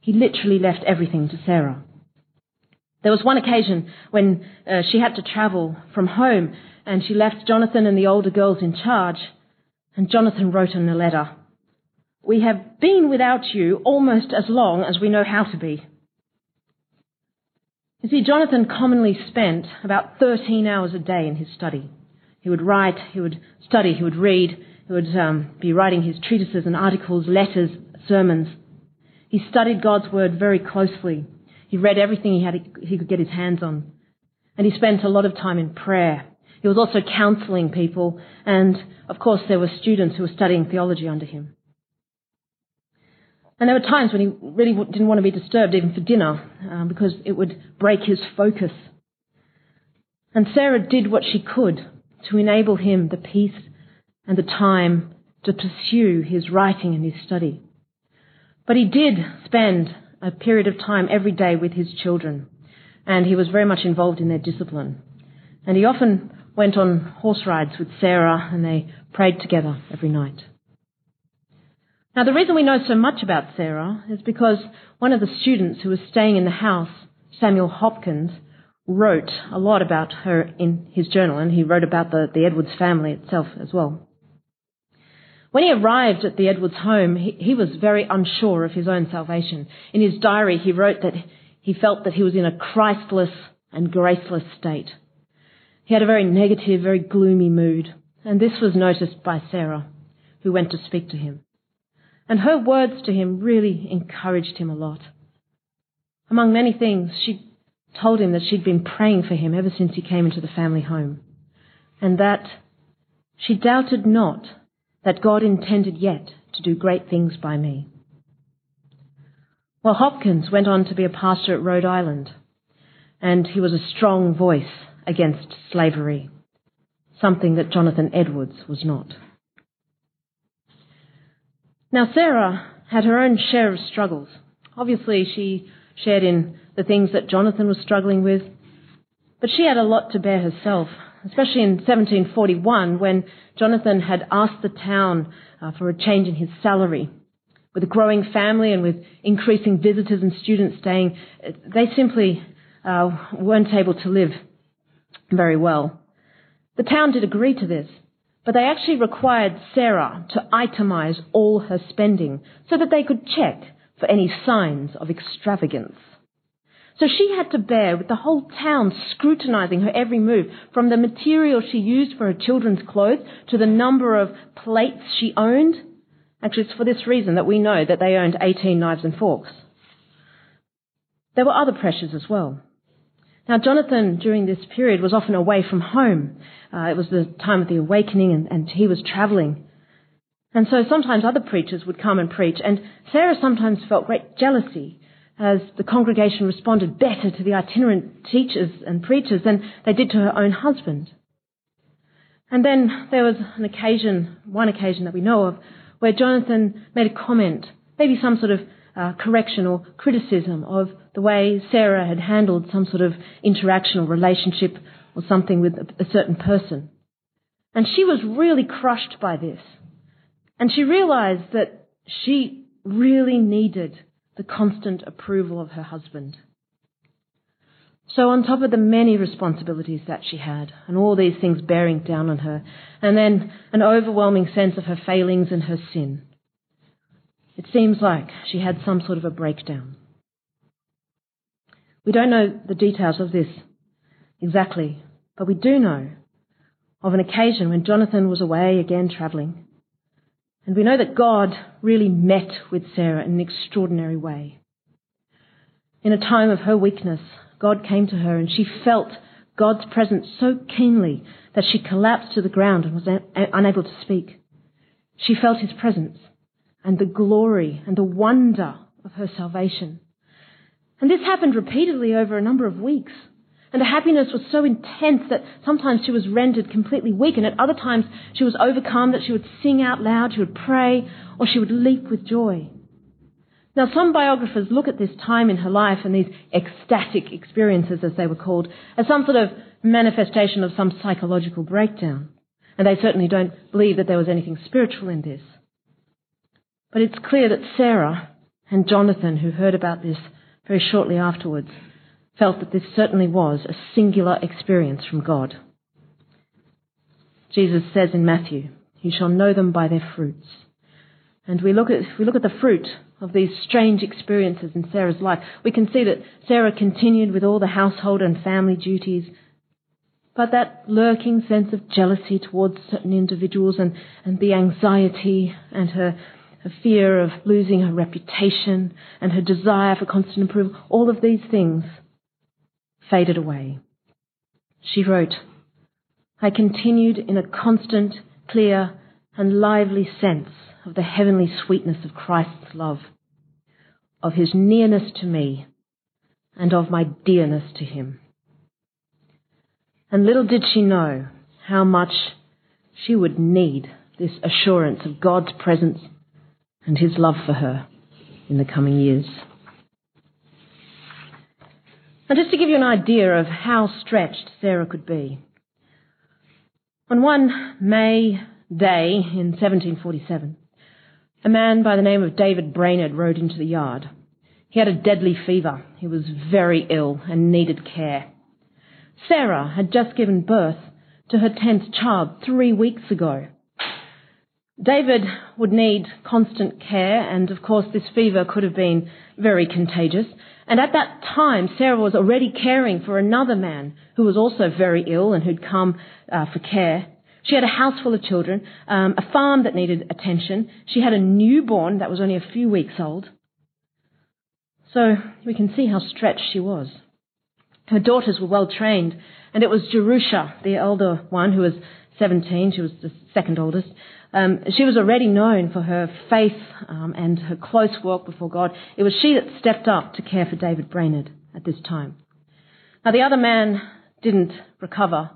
He literally left everything to Sarah. There was one occasion when she had to travel from home, and she left Jonathan and the older girls in charge. And Jonathan wrote in a letter, "We have been without you almost as long as we know how to be." You see, Jonathan commonly spent about 13 hours a day in his study. He would write, he would study, he would read, he would be writing his treatises and articles, letters, sermons. He studied God's word very closely. He read everything he could get his hands on. And he spent a lot of time in prayer. He was also counseling people, and of course there were students who were studying theology under him. And there were times when he really didn't want to be disturbed even for dinner, because it would break his focus. And Sarah did what she could to enable him the peace and the time to pursue his writing and his study. But he did spend a period of time every day with his children, and he was very much involved in their discipline. And he often went on horse rides with Sarah, and they prayed together every night. Now, the reason we know so much about Sarah is because one of the students who was staying in the house, Samuel Hopkins, wrote a lot about her in his journal, and he wrote about the Edwards family itself as well. When he arrived at the Edwards home, he was very unsure of his own salvation. In his diary, he wrote that he felt that he was in a Christless and graceless state. He had a very negative, very gloomy mood, and this was noticed by Sarah, who went to speak to him. And her words to him really encouraged him a lot. Among many things, she told him that she'd been praying for him ever since he came into the family home, and that she doubted not that God intended yet to do great things by me. Well, Hopkins went on to be a pastor at Rhode Island, and he was a strong voice against slavery, something that Jonathan Edwards was not. Now, Sarah had her own share of struggles. Obviously, she shared in the things that Jonathan was struggling with, but she had a lot to bear herself, especially in 1741 when Jonathan had asked the town for a change in his salary. With a growing family and with increasing visitors and students staying, they simply weren't able to live very well. The town did agree to this, but they actually required Sarah to itemize all her spending so that they could check for any signs of extravagance. So she had to bear with the whole town scrutinizing her every move, from the material she used for her children's clothes to the number of plates she owned. Actually, it's for this reason that we know that they owned 18 knives and forks. There were other pressures as well. Now, Jonathan, during this period, was often away from home. It was the time of the awakening, and he was travelling. And so sometimes other preachers would come and preach, and Sarah sometimes felt great jealousy as the congregation responded better to the itinerant teachers and preachers than they did to her own husband. And then there was one occasion that we know of, where Jonathan made a comment, maybe some sort of correction or criticism of the way Sarah had handled some sort of interaction or relationship or something with a certain person. And she was really crushed by this. And she realized that she really needed the constant approval of her husband. So on top of the many responsibilities that she had and all these things bearing down on her, and then an overwhelming sense of her failings and her sin, it seems like she had some sort of a breakdown. We don't know the details of this exactly, but we do know of an occasion when Jonathan was away again travelling. And we know that God really met with Sarah in an extraordinary way. In a time of her weakness, God came to her, and she felt God's presence so keenly that she collapsed to the ground and was unable to speak. She felt his presence and the glory and the wonder of her salvation. And this happened repeatedly over a number of weeks. And the happiness was so intense that sometimes she was rendered completely weak, and at other times she was overcome that she would sing out loud, she would pray, or she would leap with joy. Now, some biographers look at this time in her life and these ecstatic experiences, as they were called, as some sort of manifestation of some psychological breakdown. And they certainly don't believe that there was anything spiritual in this. But it's clear that Sarah and Jonathan, who heard about this very shortly afterwards, felt that this certainly was a singular experience from God. Jesus says in Matthew, "You shall know them by their fruits." and we look at the fruit of these strange experiences in Sarah's life, we can see that Sarah continued with all the household and family duties, but that lurking sense of jealousy towards certain individuals and the anxiety and her fear of losing her reputation and her desire for constant improvement, all of these things faded away. She wrote, "I continued in a constant, clear and lively sense of the heavenly sweetness of Christ's love, of his nearness to me, and of my dearness to him." And little did she know how much she would need this assurance of God's presence and his love for her in the coming years. And just to give you an idea of how stretched Sarah could be, on one May day in 1747, a man by the name of David Brainerd rode into the yard. He had a deadly fever. He was very ill and needed care. Sarah had just given birth to her 10th child 3 weeks ago. David would need constant care, and of course this fever could have been very contagious. And at that time, Sarah was already caring for another man who was also very ill and who'd come for care. She had a house full of children, a farm that needed attention. She had a newborn that was only a few weeks old. So we can see how stretched she was. Her daughters were well trained, and it was Jerusha, the elder one, who was 17, she was the second oldest. She was already known for her faith and her close walk before God. It was she that stepped up to care for David Brainerd at this time. Now, the other man did recover,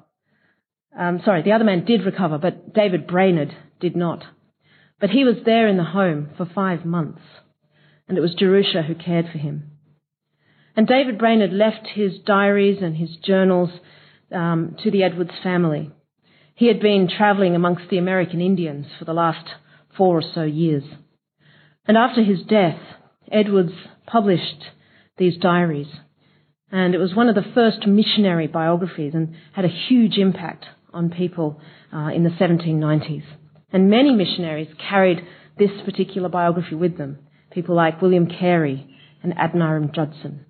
but David Brainerd did not. But he was there in the home for 5 months, and it was Jerusha who cared for him. And David Brainerd left his diaries and his journals to the Edwards family. He had been travelling amongst the American Indians for the last 4 or so years. And after his death, Edwards published these diaries. And it was one of the first missionary biographies and had a huge impact on people in the 1790s. And many missionaries carried this particular biography with them, people like William Carey and Adoniram Judson.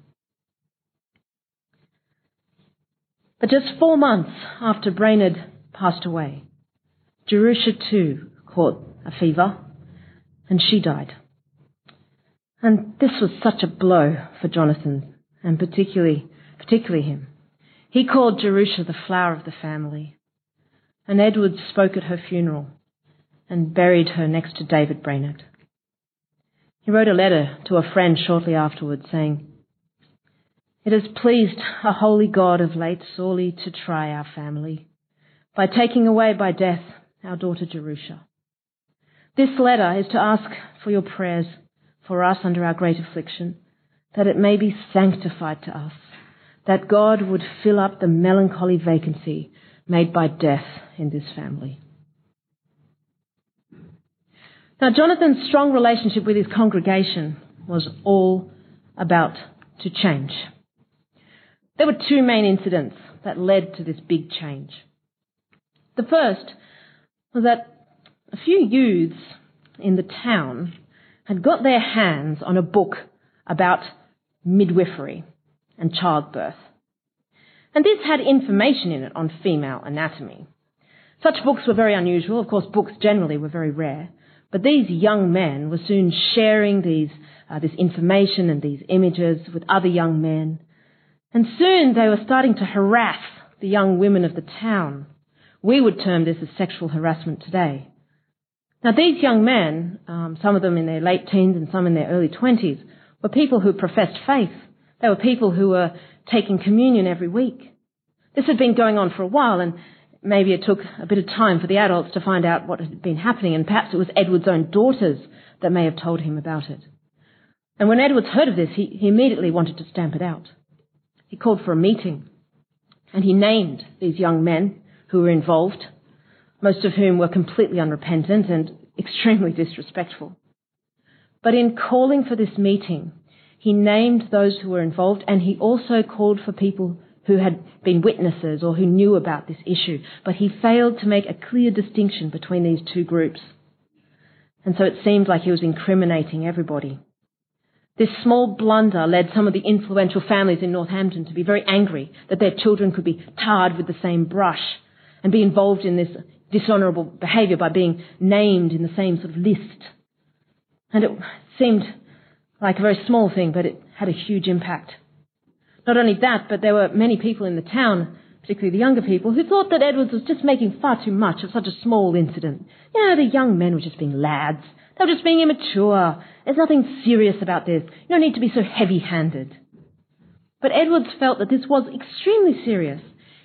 But just 4 months after Brainerd passed away, Jerusha too caught a fever, and she died. And this was such a blow for Jonathan, and particularly him. He called Jerusha the flower of the family, and Edwards spoke at her funeral and buried her next to David Brainerd. He wrote a letter to a friend shortly afterwards saying, "It has pleased a holy God of late sorely to try our family, by taking away by death our daughter Jerusha. This letter is to ask for your prayers for us under our great affliction, that it may be sanctified to us, that God would fill up the melancholy vacancy made by death in this family." Now, Jonathan's strong relationship with his congregation was all about to change. There were 2 main incidents that led to this big change. The first was that a few youths in the town had got their hands on a book about midwifery and childbirth. And this had information in it on female anatomy. Such books were very unusual. Of course, books generally were very rare. But these young men were soon sharing this information and these images with other young men. And soon they were starting to harass the young women of the town. We would term this as sexual harassment today. Now, these young men, some of them in their late teens and some in their early 20s, were people who professed faith. They were people who were taking communion every week. This had been going on for a while, and maybe it took a bit of time for the adults to find out what had been happening, and perhaps it was Edward's own daughters that may have told him about it. And when Edwards heard of this, he immediately wanted to stamp it out. He called for a meeting, and he named these young men who were involved, most of whom were completely unrepentant and extremely disrespectful. But in calling for this meeting, he named those who were involved, and he also called for people who had been witnesses or who knew about this issue, but he failed to make a clear distinction between these 2 groups. and so it seemed like he was incriminating everybody. This small blunder led some of the influential families in Northampton to be very angry that their children could be tarred with the same brush and be involved in this dishonourable behaviour by being named in the same sort of list. And it seemed like a very small thing, but it had a huge impact. Not only that, but there were many people in the town, particularly the younger people, who thought that Edwards was just making far too much of such a small incident. You know, the young men were just being lads. They were just being immature. There's nothing serious about this. You don't need to be so heavy-handed. But Edwards felt that this was extremely serious.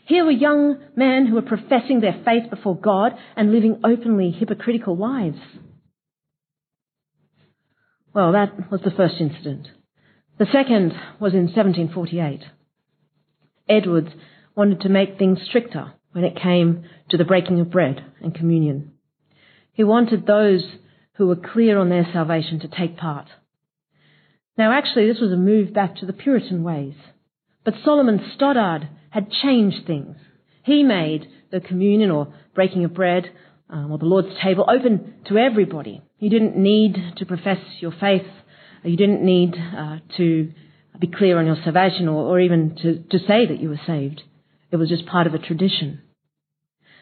Here were young men who were professing their faith before God and living openly hypocritical lives. Well, that was the first incident. The second was in 1748. Edwards wanted to make things stricter when it came to the breaking of bread and communion. He wanted those who were clear on their salvation to take part. Now, actually, this was a move back to the Puritan ways. But Solomon Stoddard had changed things. He made the communion or breaking of bread or the Lord's table open to everybody. You didn't need to profess your faith. You didn't need to be clear on your salvation or even to say that you were saved. It was just part of a tradition.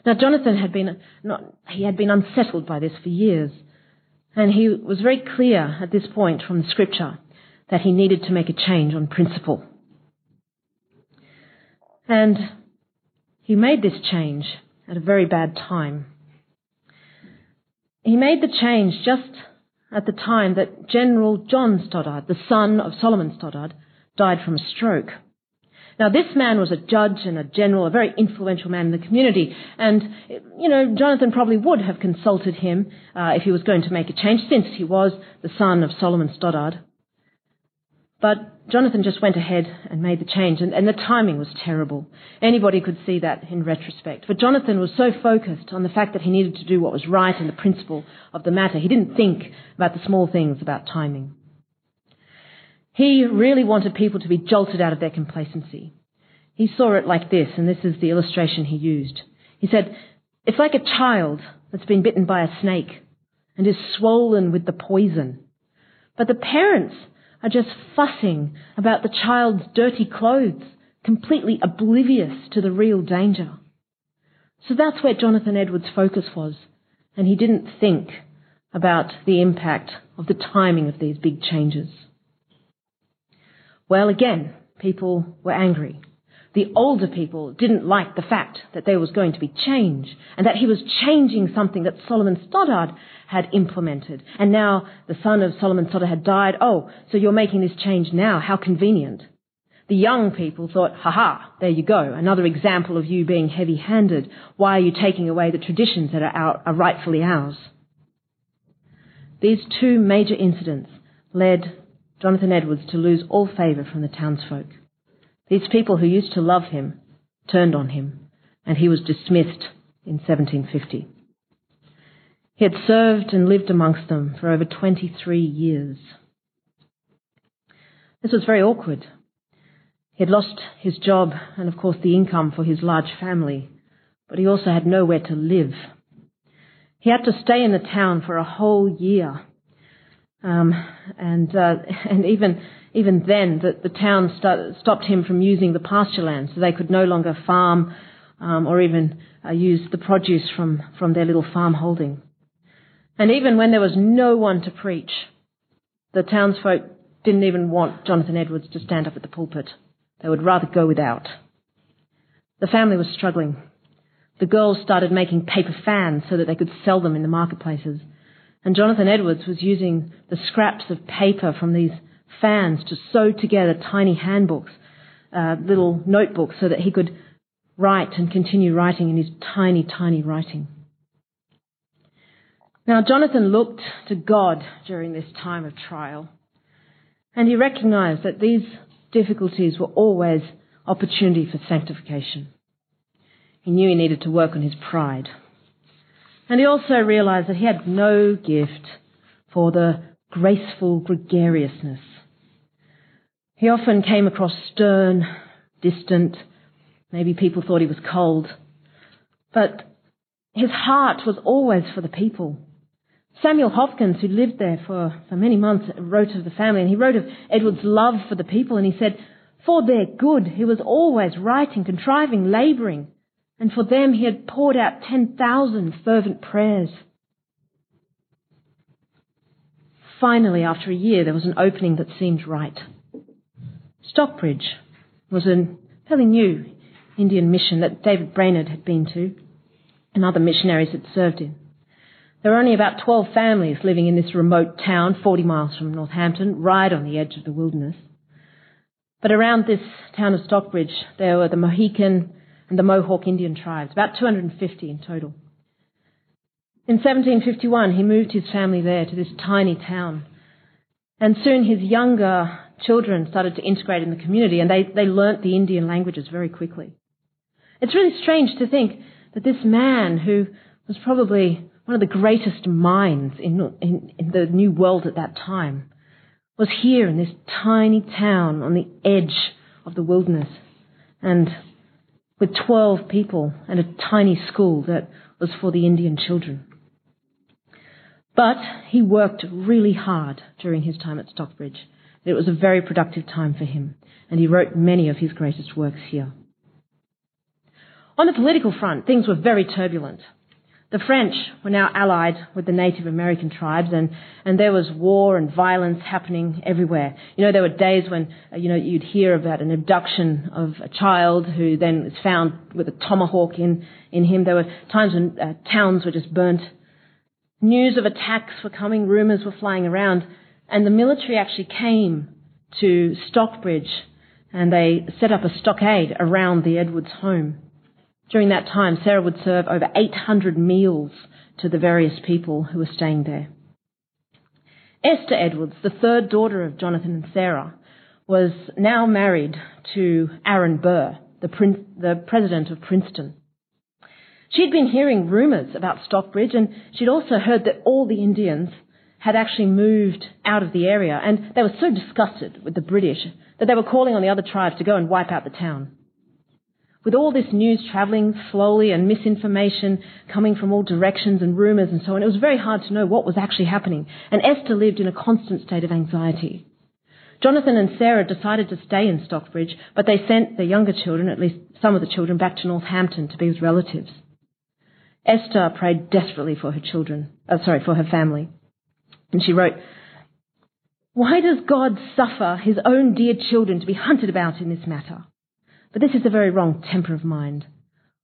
Now, Jonathan had been unsettled by this for years, and he was very clear at this point from the Scripture that he needed to make a change on principle. And he made this change at a very bad time. He made the change just at the time that General John Stoddard, the son of Solomon Stoddard, died from a stroke. Now, this man was a judge and a general, a very influential man in the community. And, you know, Jonathan probably would have consulted him if he was going to make a change, since he was the son of Solomon Stoddard. But Jonathan just went ahead and made the change, and the timing was terrible. Anybody could see that in retrospect. But Jonathan was so focused on the fact that he needed to do what was right and the principle of the matter. He didn't think about the small things, about timing. He really wanted people to be jolted out of their complacency. He saw it like this, and this is the illustration he used. He said, it's like a child that's been bitten by a snake and is swollen with the poison. But the parents are just fussing about the child's dirty clothes, completely oblivious to the real danger. So that's where Jonathan Edwards' focus was, and he didn't think about the impact of the timing of these big changes. Well, again, people were angry. The older people didn't like the fact that there was going to be change and that he was changing something that Solomon Stoddard had implemented. And now the son of Solomon Stoddard had died. Oh, so you're making this change now. How convenient. The young people thought, ha-ha, there you go. Another example of you being heavy-handed. Why are you taking away the traditions that are rightfully ours? These two major incidents led Jonathan Edwards to lose all favour from the townsfolk. These people who used to love him turned on him, and he was dismissed in 1750. He had served and lived amongst them for over 23 years. This was very awkward. He had lost his job and, of course, the income for his large family, but he also had nowhere to live. He had to stay in the town for a whole year, and even then, the town stopped him from using the pasture land, so they could no longer farm or even use the produce from their little farm holding. And even when there was no one to preach, the townsfolk didn't even want Jonathan Edwards to stand up at the pulpit. They would rather go without. The family was struggling. The girls started making paper fans so that they could sell them in the marketplaces. And Jonathan Edwards was using the scraps of paper from these fans to sew together tiny handbooks, little notebooks, so that he could write and continue writing in his tiny, tiny writing. Now, Jonathan looked to God during this time of trial, and he recognised that these difficulties were always opportunity for sanctification. He knew he needed to work on his pride. And he also realised that he had no gift for the graceful gregariousness. He often came across stern, distant. Maybe people thought he was cold. But his heart was always for the people. Samuel Hopkins, who lived there for many months, wrote of the family, and he wrote of Edwards' love for the people, and he said, "For their good he was always writing, contriving, labouring, and for them he had poured out 10,000 fervent prayers." Finally, after a year, there was an opening that seemed right. Stockbridge was a fairly new Indian mission that David Brainerd had been to, and other missionaries had served in. There were only about 12 families living in this remote town, 40 miles from Northampton, right on the edge of the wilderness. But around this town of Stockbridge, there were the Mohican and the Mohawk Indian tribes, about 250 in total. In 1751, he moved his family there to this tiny town, and soon his younger children started to integrate in the community, and they learnt the Indian languages very quickly. It's really strange to think that this man, who was probably one of the greatest minds in the New World at that time, was here in this tiny town on the edge of the wilderness, and with 12 people and a tiny school that was for the Indian children. But he worked really hard during his time at Stockbridge. It was a very productive time for him, and he wrote many of his greatest works here. On the political front, things were very turbulent. The French were now allied with the Native American tribes, and there was war and violence happening everywhere. You know, there were days when, you'd hear about an abduction of a child who then was found with a tomahawk in him. There were times when towns were just burnt. News of attacks were coming, rumours were flying around, and the military actually came to Stockbridge, and they set up a stockade around the Edwards home. During that time, Sarah would serve over 800 meals to the various people who were staying there. Esther Edwards, the third daughter of Jonathan and Sarah, was now married to Aaron Burr, the president of Princeton. She'd been hearing rumours about Stockbridge, and she'd also heard that all the Indians had actually moved out of the area, and they were so disgusted with the British that they were calling on the other tribes to go and wipe out the town. With all this news travelling slowly and misinformation coming from all directions and rumours and so on, it was very hard to know what was actually happening, and Esther lived in a constant state of anxiety. Jonathan and Sarah decided to stay in Stockbridge, but they sent their younger children, at least some of the children, back to Northampton to be with relatives. Esther prayed desperately for her family, and she wrote, "Why does God suffer his own dear children to be hunted about in this matter? But this is a very wrong temper of mind.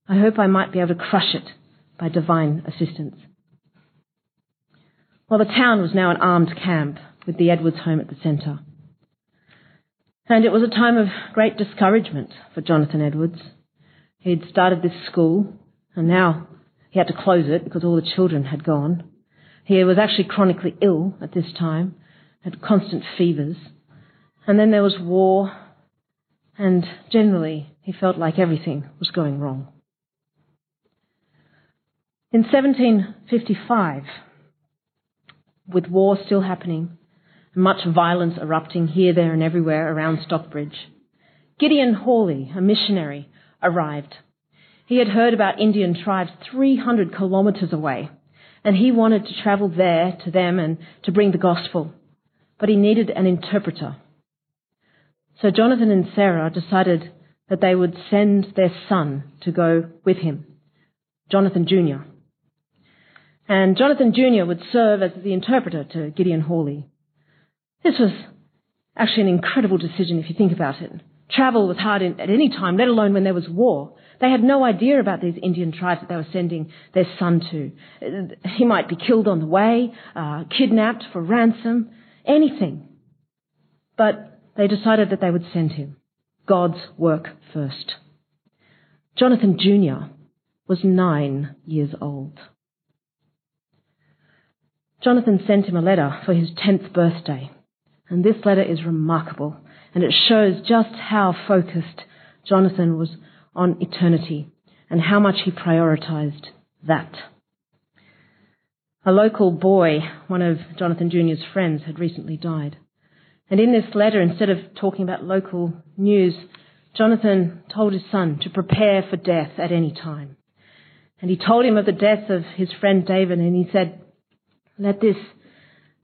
I hope I might be able to crush it by divine assistance." Well, the town was now an armed camp with the Edwards home at the centre. And it was a time of great discouragement for Jonathan Edwards. He'd started this school, and now he had to close it because all the children had gone. He was actually chronically ill at this time, had constant fevers. And then there was war. And generally, he felt like everything was going wrong. In 1755, with war still happening, much violence erupting here, there, and everywhere around Stockbridge, Gideon Hawley, a missionary, arrived. He had heard about Indian tribes 300 kilometres away, and he wanted to travel there to them and to bring the gospel. But he needed an interpreter. So Jonathan and Sarah decided that they would send their son to go with him, Jonathan Jr. And Jonathan Jr. would serve as the interpreter to Gideon Hawley. This was actually an incredible decision if you think about it. Travel was hard at any time, let alone when there was war. They had no idea about these Indian tribes that they were sending their son to. He might be killed on the way, kidnapped for ransom, anything. But they decided that they would send him. God's work first. Jonathan Jr. was 9 years old. Jonathan sent him a letter for his 10th birthday, and this letter is remarkable, and it shows just how focused Jonathan was on eternity and how much he prioritized that. A local boy, one of Jonathan Jr.'s friends, had recently died. And in this letter, instead of talking about local news, Jonathan told his son to prepare for death at any time. And he told him of the death of his friend David, and he said, Let this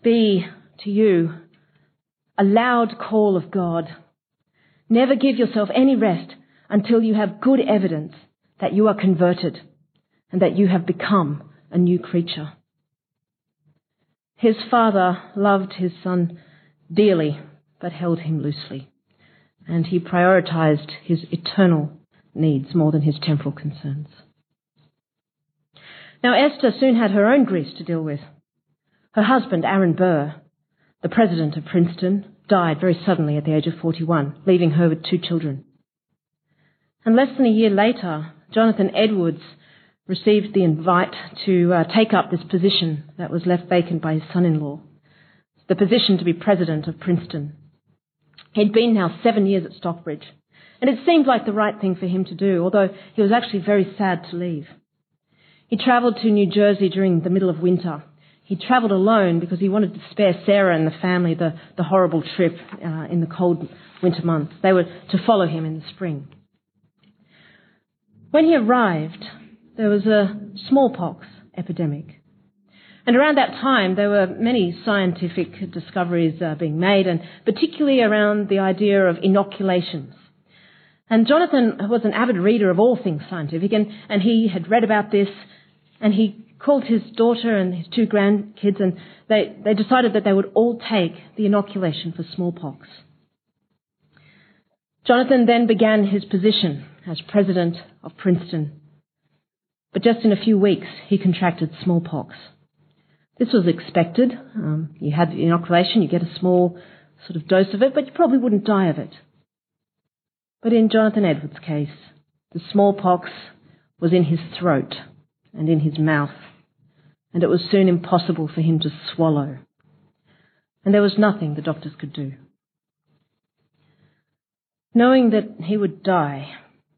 be to you a loud call of God. Never give yourself any rest until you have good evidence that you are converted and that you have become a new creature. His father loved his son dearly, but held him loosely, and he prioritized his eternal needs more than his temporal concerns. Now, Esther soon had her own griefs to deal with. Her husband, Aaron Burr, the president of Princeton, died very suddenly at the age of 41, leaving her with 2 children. And less than a year later, Jonathan Edwards received the invite to take up this position that was left vacant by his son-in-law, the position to be president of Princeton. He'd been now 7 years at Stockbridge, and it seemed like the right thing for him to do, although he was actually very sad to leave. He travelled to New Jersey during the middle of winter. He travelled alone because he wanted to spare Sarah and the family the horrible trip in the cold winter months. They were to follow him in the spring. When he arrived, there was a smallpox epidemic. And around that time, there were many scientific discoveries being made, and particularly around the idea of inoculations. And Jonathan was an avid reader of all things scientific, and he had read about this, and he called his daughter and his 2 grandkids, and they decided that they would all take the inoculation for smallpox. Jonathan then began his position as president of Princeton. But just in a few weeks, he contracted smallpox. This was expected. You had the inoculation, you get a small sort of dose of it, but you probably wouldn't die of it. But in Jonathan Edwards' case, the smallpox was in his throat and in his mouth, and it was soon impossible for him to swallow. And there was nothing the doctors could do. Knowing that he would die,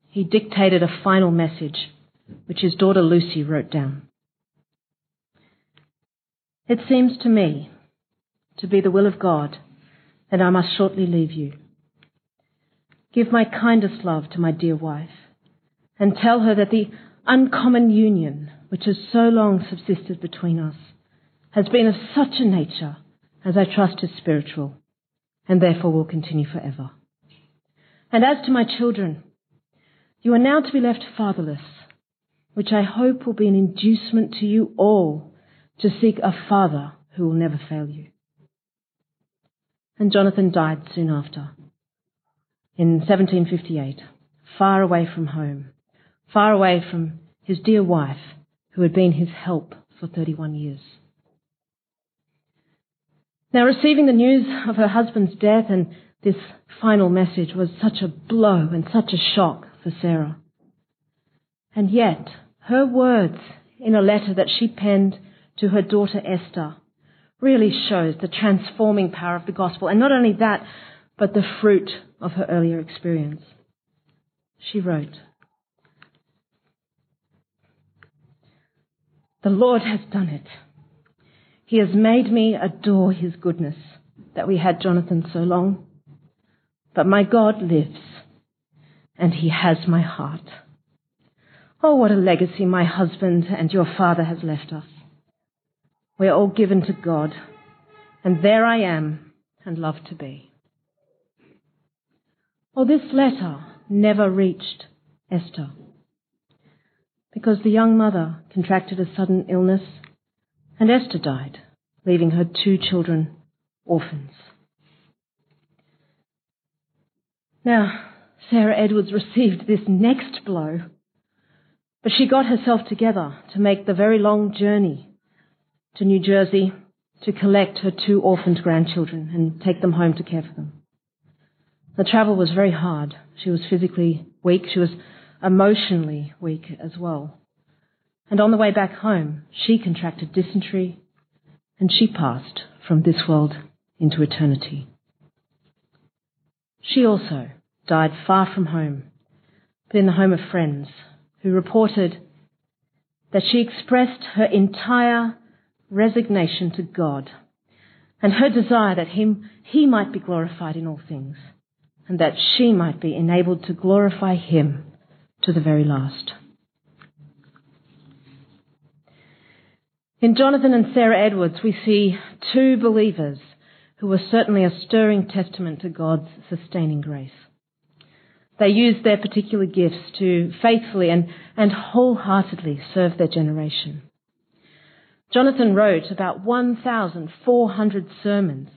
he dictated a final message, which his daughter Lucy wrote down. It seems to me to be the will of God that I must shortly leave you. Give my kindest love to my dear wife, and tell her that the uncommon union which has so long subsisted between us has been of such a nature as I trust is spiritual, and therefore will continue forever. And as to my children, you are now to be left fatherless, which I hope will be an inducement to you all to seek a father who will never fail you. And Jonathan died soon after, in 1758, far away from home, far away from his dear wife, who had been his help for 31 years. Now, receiving the news of her husband's death and this final message was such a blow and such a shock for Sarah. And yet, her words in a letter that she penned to her daughter Esther really shows the transforming power of the gospel, and not only that, but the fruit of her earlier experience. She wrote, "The Lord has done it. He has made me adore his goodness that we had Jonathan so long. But my God lives, and he has my heart. Oh, what a legacy my husband and your father has left us. We are all given to God, and there I am, and love to be." Well, this letter never reached Esther, because the young mother contracted a sudden illness, and Esther died, leaving her 2 children orphans. Now, Sarah Edwards received this next blow, but she got herself together to make the very long journey to New Jersey to collect her 2 orphaned grandchildren and take them home to care for them. The travel was very hard. She was physically weak. She was emotionally weak as well. And on the way back home, she contracted dysentery, and she passed from this world into eternity. She also died far from home, but in the home of friends who reported that she expressed her entire resignation to God, and her desire that he might be glorified in all things, and that she might be enabled to glorify him to the very last. In Jonathan and Sarah Edwards, we see two believers who were certainly a stirring testament to God's sustaining grace. They used their particular gifts to faithfully and wholeheartedly serve their generation. Jonathan wrote about 1,400 sermons,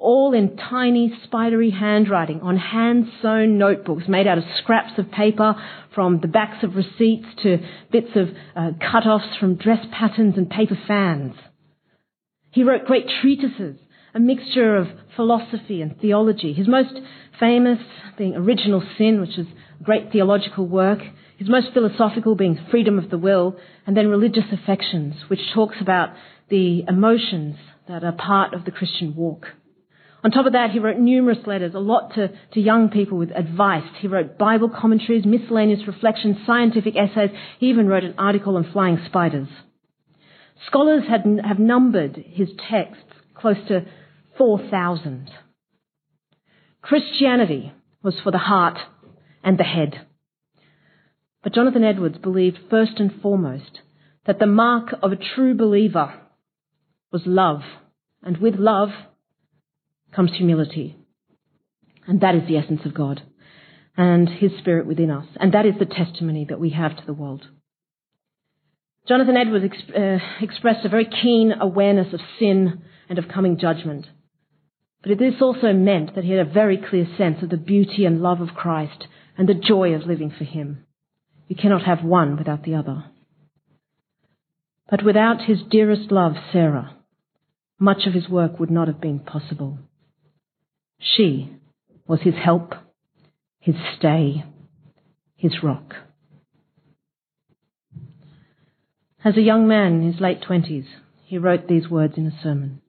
all in tiny, spidery handwriting on hand-sewn notebooks made out of scraps of paper, from the backs of receipts to bits of cut-offs from dress patterns and paper fans. He wrote great treatises, a mixture of philosophy and theology, his most famous being Original Sin, which is a great theological work, his most philosophical being Freedom of the Will, and then Religious Affections, which talks about the emotions that are part of the Christian walk. On top of that, he wrote numerous letters, a lot to young people with advice. He wrote Bible commentaries, miscellaneous reflections, scientific essays. He even wrote an article on flying spiders. Scholars have numbered his texts close to 4,000. Christianity was for the heart and the head. But Jonathan Edwards believed first and foremost that the mark of a true believer was love, and with love comes humility. And that is the essence of God and his spirit within us, and that is the testimony that we have to the world. Jonathan Edwards expressed a very keen awareness of sin and of coming judgment. But this also meant that he had a very clear sense of the beauty and love of Christ and the joy of living for him. You cannot have one without the other. But without his dearest love, Sarah, much of his work would not have been possible. She was his help, his stay, his rock. As a young man in his late 20s, he wrote these words in a sermon.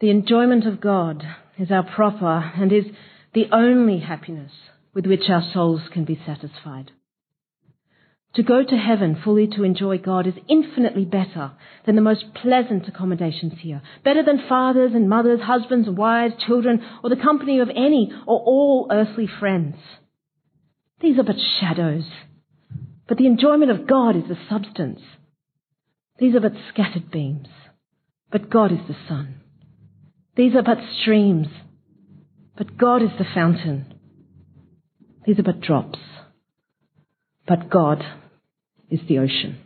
The enjoyment of God is our proper and is the only happiness with which our souls can be satisfied. To go to heaven fully to enjoy God is infinitely better than the most pleasant accommodations here, better than fathers and mothers, husbands and wives, children, or the company of any or all earthly friends. These are but shadows, but the enjoyment of God is the substance. These are but scattered beams, but God is the sun. These are but streams, but God is the fountain. These are but drops, but God is the ocean.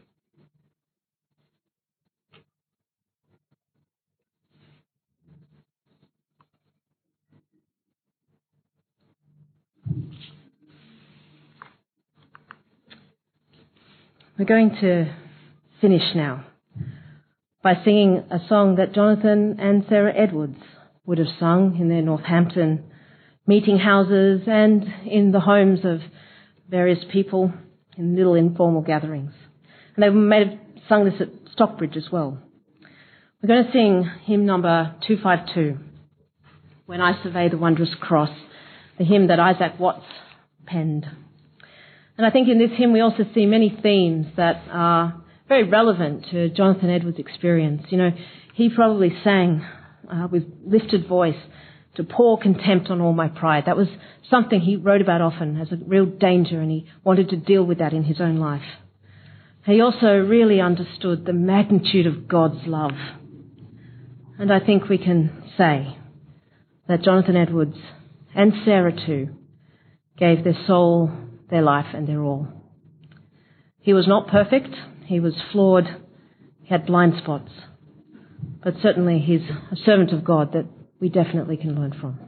We're going to finish now by singing a song that Jonathan and Sarah Edwards would have sung in their Northampton meeting houses and in the homes of various people in little informal gatherings. And they may have sung this at Stockbridge as well. We're going to sing hymn number 252, When I Survey the Wondrous Cross, the hymn that Isaac Watts penned. And I think in this hymn we also see many themes that are very relevant to Jonathan Edwards' experience. You know, he probably sang with lifted voice to pour contempt on all my pride. That was something he wrote about often as a real danger, and he wanted to deal with that in his own life. He also really understood the magnitude of God's love. And I think we can say that Jonathan Edwards, and Sarah too, gave their soul, their life and their all. He was not perfect. He was flawed, he had blind spots, but certainly he's a servant of God that we definitely can learn from.